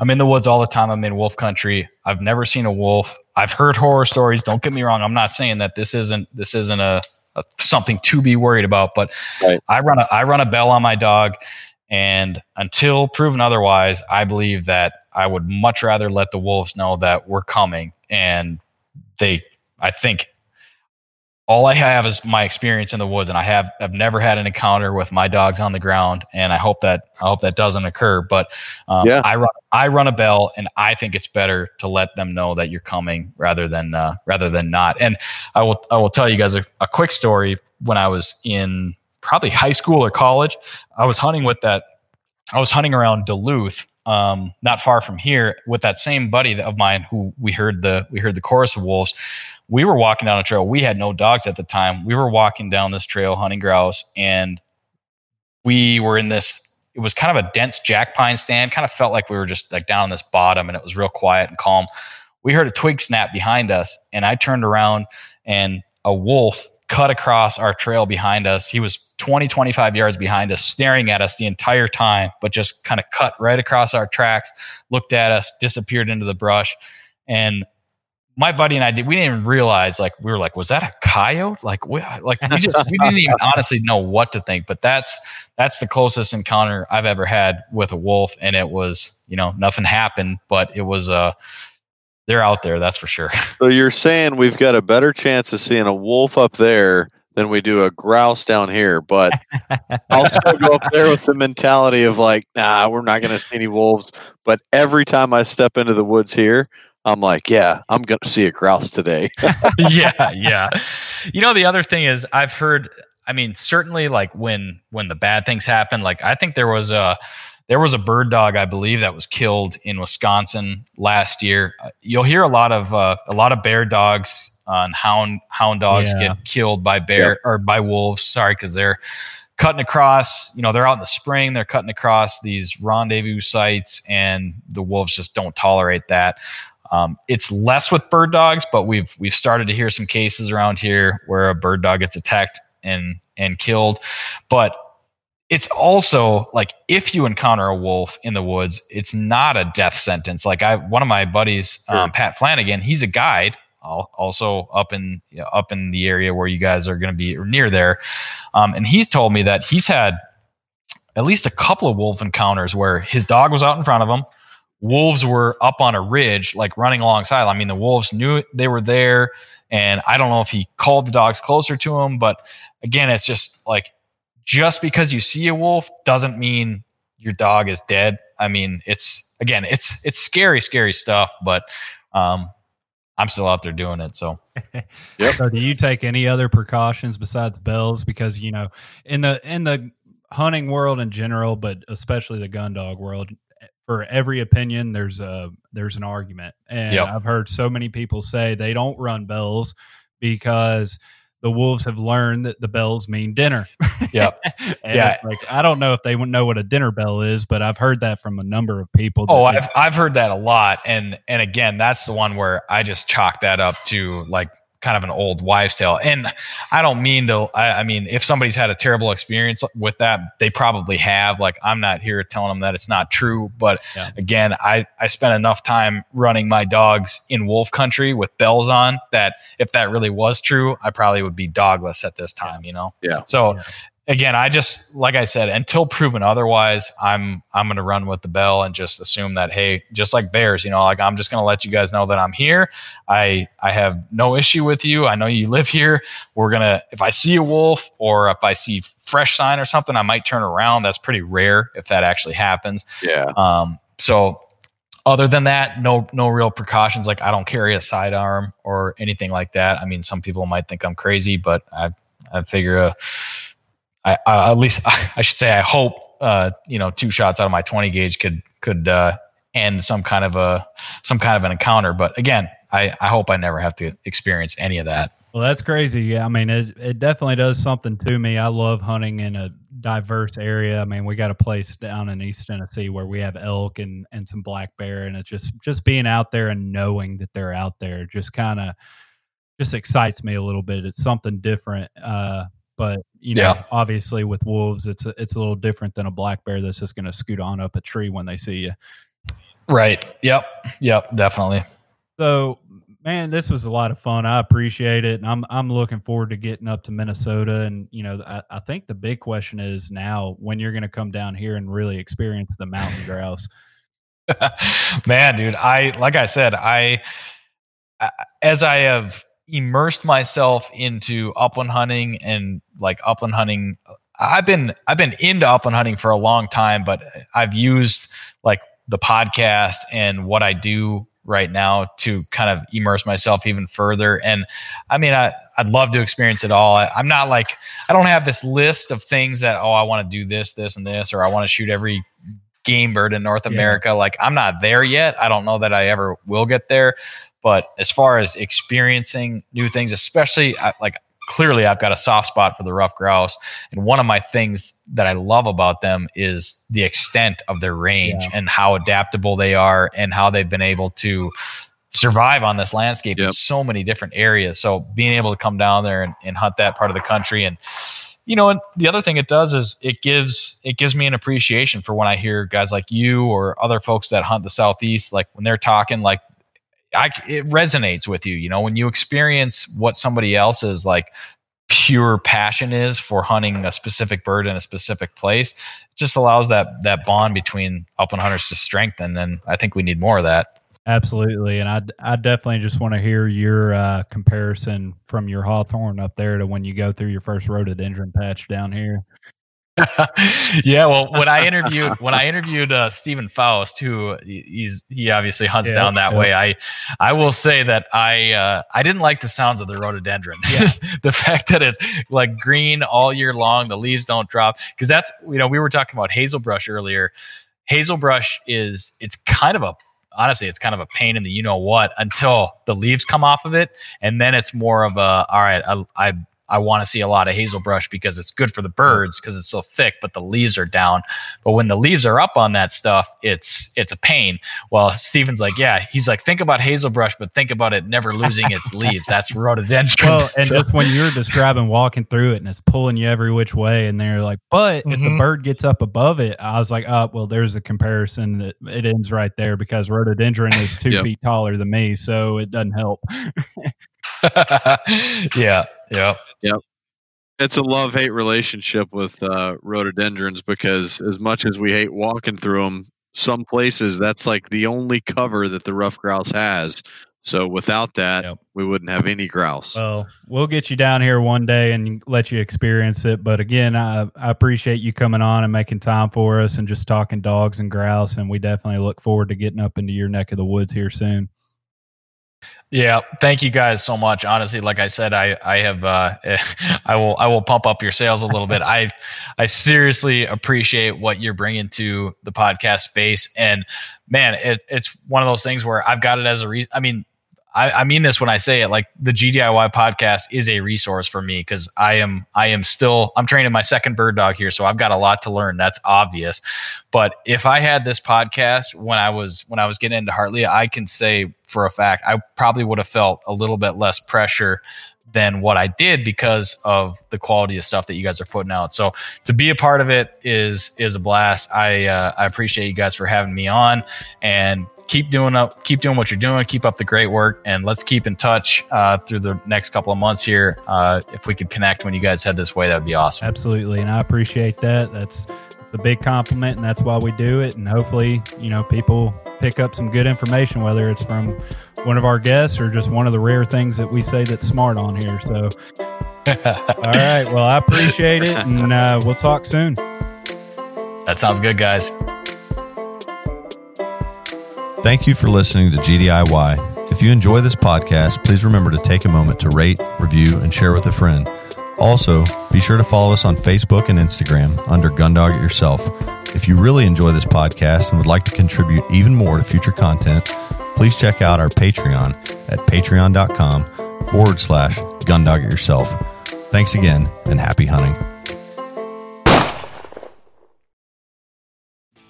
I'm in the woods all the time. I'm in wolf country. I've never seen a wolf. I've heard horror stories. Don't get me wrong. I'm not saying that this isn't this isn't a, a something to be worried about, but right. I run a I run a bell on my dog, and until proven otherwise, I believe that I would much rather let the wolves know that we're coming. And they, I think, all I have is my experience in the woods, and I have I've never had an encounter with my dogs on the ground, and I hope that I hope that doesn't occur. But um, yeah. I run I run a bell, and I think it's better to let them know that you're coming rather than uh, rather than not. And I will I will tell you guys a, a quick story. When I was in probably high school or college, I was hunting with that I was hunting around Duluth. Um, not far from here, with that same buddy of mine who we heard the we heard the chorus of wolves. We were walking down a trail. We had no dogs at the time. We were walking down this trail hunting grouse, and we were in this. It was kind of a dense jack pine stand. Kind of felt like we were just like down on this bottom, and it was real quiet and calm. We heard a twig snap behind us, and I turned around, and a wolf cut across our trail behind us. He was twenty, twenty-five yards behind us, staring at us the entire time, but just kind of cut right across our tracks, looked at us, disappeared into the brush. And my buddy and I did, we didn't even realize, like, we were like, was that a coyote? Like, we, like we just, we didn't even honestly know what to think, but that's, that's the closest encounter I've ever had with a wolf. And it was, you know, nothing happened, but it was, uh, they're out there, that's for sure. So you're saying we've got a better chance of seeing a wolf up there than we do a grouse down here, but I'll still go up there with the mentality of like, nah, we're not going to see any wolves. But every time I step into the woods here, I'm like, yeah, I'm going to see a grouse today. yeah, yeah. You know, the other thing is I've heard, I mean, certainly like when when the bad things happen, like I think there was a there was a bird dog, I believe, that was killed in Wisconsin last year. You'll hear a lot of uh, a lot of bear dogs uh, and hound hound dogs yeah. get killed by bear yep. or by wolves. Sorry, because they're cutting across. You know, they're out in the spring. They're cutting across these rendezvous sites, and the wolves just don't tolerate that. Um, it's less with bird dogs, but we've we've started to hear some cases around here where a bird dog gets attacked and and killed. But it's also like if you encounter a wolf in the woods, it's not a death sentence. Like I, one of my buddies, sure. um, Pat Flanagan, he's a guide, also up in you know, up in the area where you guys are going to be or near there, um, and he's told me that he's had at least a couple of wolf encounters where his dog was out in front of him. Wolves were up on a ridge, like running alongside. I mean, the wolves knew they were there, and I don't know if he called the dogs closer to him, but again, it's just like just because you see a wolf doesn't mean your dog is dead. I mean, it's again, it's it's scary, scary stuff, but um, I'm still out there doing it. So, yep. So do you take any other precautions besides bells? Because you know, in the in the hunting world in general, but especially the gun dog world, for every opinion, there's a there's an argument, and yep. I've heard so many people say they don't run bells because the wolves have learned that the bells mean dinner. Yep. and yeah, it's like, I don't know if they know what a dinner bell is, but I've heard that from a number of people. Oh, I've they- I've heard that a lot, and and again, that's the one where I just chalk that up to like kind of an old wives' tale, and I don't mean to. I, I mean, if somebody's had a terrible experience with that, they probably have. Like, I'm not here telling them that it's not true, but yeah. again, I I spent enough time running my dogs in wolf country with bells on that if that really was true, I probably would be dogless at this time. You know. Yeah. So, yeah. again, I just like I said, until proven otherwise, I'm I'm going to run with the bell and just assume that hey, just like bears, you know, like I'm just going to let you guys know that I'm here. I I have no issue with you. I know you live here. We're gonna if I see a wolf or if I see fresh sign or something, I might turn around. That's pretty rare if that actually happens. Yeah. Um. So other than that, no no real precautions. Like I don't carry a sidearm or anything like that. I mean, some people might think I'm crazy, but I I figure a I, I, at least I, I should say, I hope, uh, you know, two shots out of my twenty gauge could, could, uh, end some kind of a, some kind of an encounter. But again, I, I hope I never have to experience any of that. Well, that's crazy. Yeah. I mean, it, it definitely does something to me. I love hunting in a diverse area. I mean, we got a place down in East Tennessee where we have elk and, and some black bear, and it's just, just being out there and knowing that they're out there just kind of just excites me a little bit. It's something different. Uh, But, you know, yeah. obviously with wolves, it's a, it's a little different than a black bear that's just going to scoot on up a tree when they see you. Right. Yep. Yep. Definitely. So, man, this was a lot of fun. I appreciate it. And I'm I'm looking forward to getting up to Minnesota. And, you know, I, I think the big question is now when you're going to come down here and really experience the mountain grouse. Man, dude, I like I said, I, I as I have immersed myself into upland hunting and like upland hunting. I've been, I've been into upland hunting for a long time, but I've used like the podcast and what I do right now to kind of immerse myself even further. And I mean, I, I'd love to experience it all. I, I'm not like, I don't have this list of things that, oh, I want to do this, this, and this, or I want to shoot every game bird in North America. Yeah. Like I'm not there yet. I don't know that I ever will get there. But as far as experiencing new things, especially like clearly I've got a soft spot for the rough grouse. And one of my things that I love about them is the extent of their range yeah. and how adaptable they are and how they've been able to survive on this landscape yep. in so many different areas. So being able to come down there and, and hunt that part of the country. And, you know, and the other thing it does is it gives it gives me an appreciation for when I hear guys like you or other folks that hunt the Southeast, like when they're talking like, I, it resonates with you, you know, when you experience what somebody else's like pure passion is for hunting a specific bird in a specific place, it just allows that, that bond between upland hunters to strengthen. And I think we need more of that. Absolutely. And I, I definitely just want to hear your uh, comparison from your Hawthorne up there to when you go through your first rhododendron patch down here. Yeah, well, when I interviewed when I interviewed uh, Stephen Faust, who he's he obviously hunts yeah, down that yeah. way, I I will say that I uh, I didn't like the sounds of the rhododendron. Yeah. The fact that it's like green all year long, the leaves don't drop, because that's, you know, we were talking about hazelbrush earlier. Hazelbrush is it's kind of a honestly, it's kind of a pain in the you know what until the leaves come off of it, and then it's more of a all right, I. I I want to see a lot of hazelbrush because it's good for the birds because it's so thick, but the leaves are down. But when the leaves are up on that stuff, it's it's a pain. Well, Stephen's like, yeah, he's like, think about hazelbrush, but think about it never losing its leaves. That's rhododendron. Well, and so, that's when you're describing walking through it and it's pulling you every which way, and they're like, but mm-hmm. if the bird gets up above it, I was like, oh, well, there's a comparison. That it ends right there because rhododendron is two yep. feet taller than me, so it doesn't help. yeah, yeah. Yep. It's a love-hate relationship with uh, rhododendrons because as much as we hate walking through them, some places that's like the only cover that the rough grouse has. So without that, yep. we wouldn't have any grouse. Well, we'll get you down here one day and let you experience it. But again, I, I appreciate you coming on and making time for us and just talking dogs and grouse. And we definitely look forward to getting up into your neck of the woods here soon. Yeah, thank you guys so much. Honestly, like I said, I I have uh, I will I will pump up your sales a little bit. I I seriously appreciate what you're bringing to the podcast space, and man, it, it's one of those things where I've got it as a reason. I mean, I, I mean this when I say it. Like the G D I Y podcast is a resource for me because I am I am still I'm training my second bird dog here, so I've got a lot to learn. That's obvious, but if I had this podcast when I was when I was getting into Hartley, I can say for a fact, I probably would have felt a little bit less pressure than what I did because of the quality of stuff that you guys are putting out. So to be a part of it is is a blast. I uh, I appreciate you guys for having me on, and keep doing up, keep doing what you're doing, keep up the great work, and let's keep in touch uh, through the next couple of months here. Uh, if we could connect when you guys head this way, that'd be awesome. Absolutely, and I appreciate that. That's it's a big compliment, and that's why we do it. And hopefully, you know, people pick up some good information, whether it's from one of our guests or just one of the rare things that we say that's smart on here. So, all right. Well, I appreciate it. And uh, we'll talk soon. That sounds good, guys. Thank you for listening to G D I Y. If you enjoy this podcast, please remember to take a moment to rate, review, and share with a friend. Also, be sure to follow us on Facebook and Instagram under Gundog It Yourself. If you really enjoy this podcast and would like to contribute even more to future content, please check out our Patreon at patreon.com forward slash Gundog It Yourself. Thanks again, and happy hunting.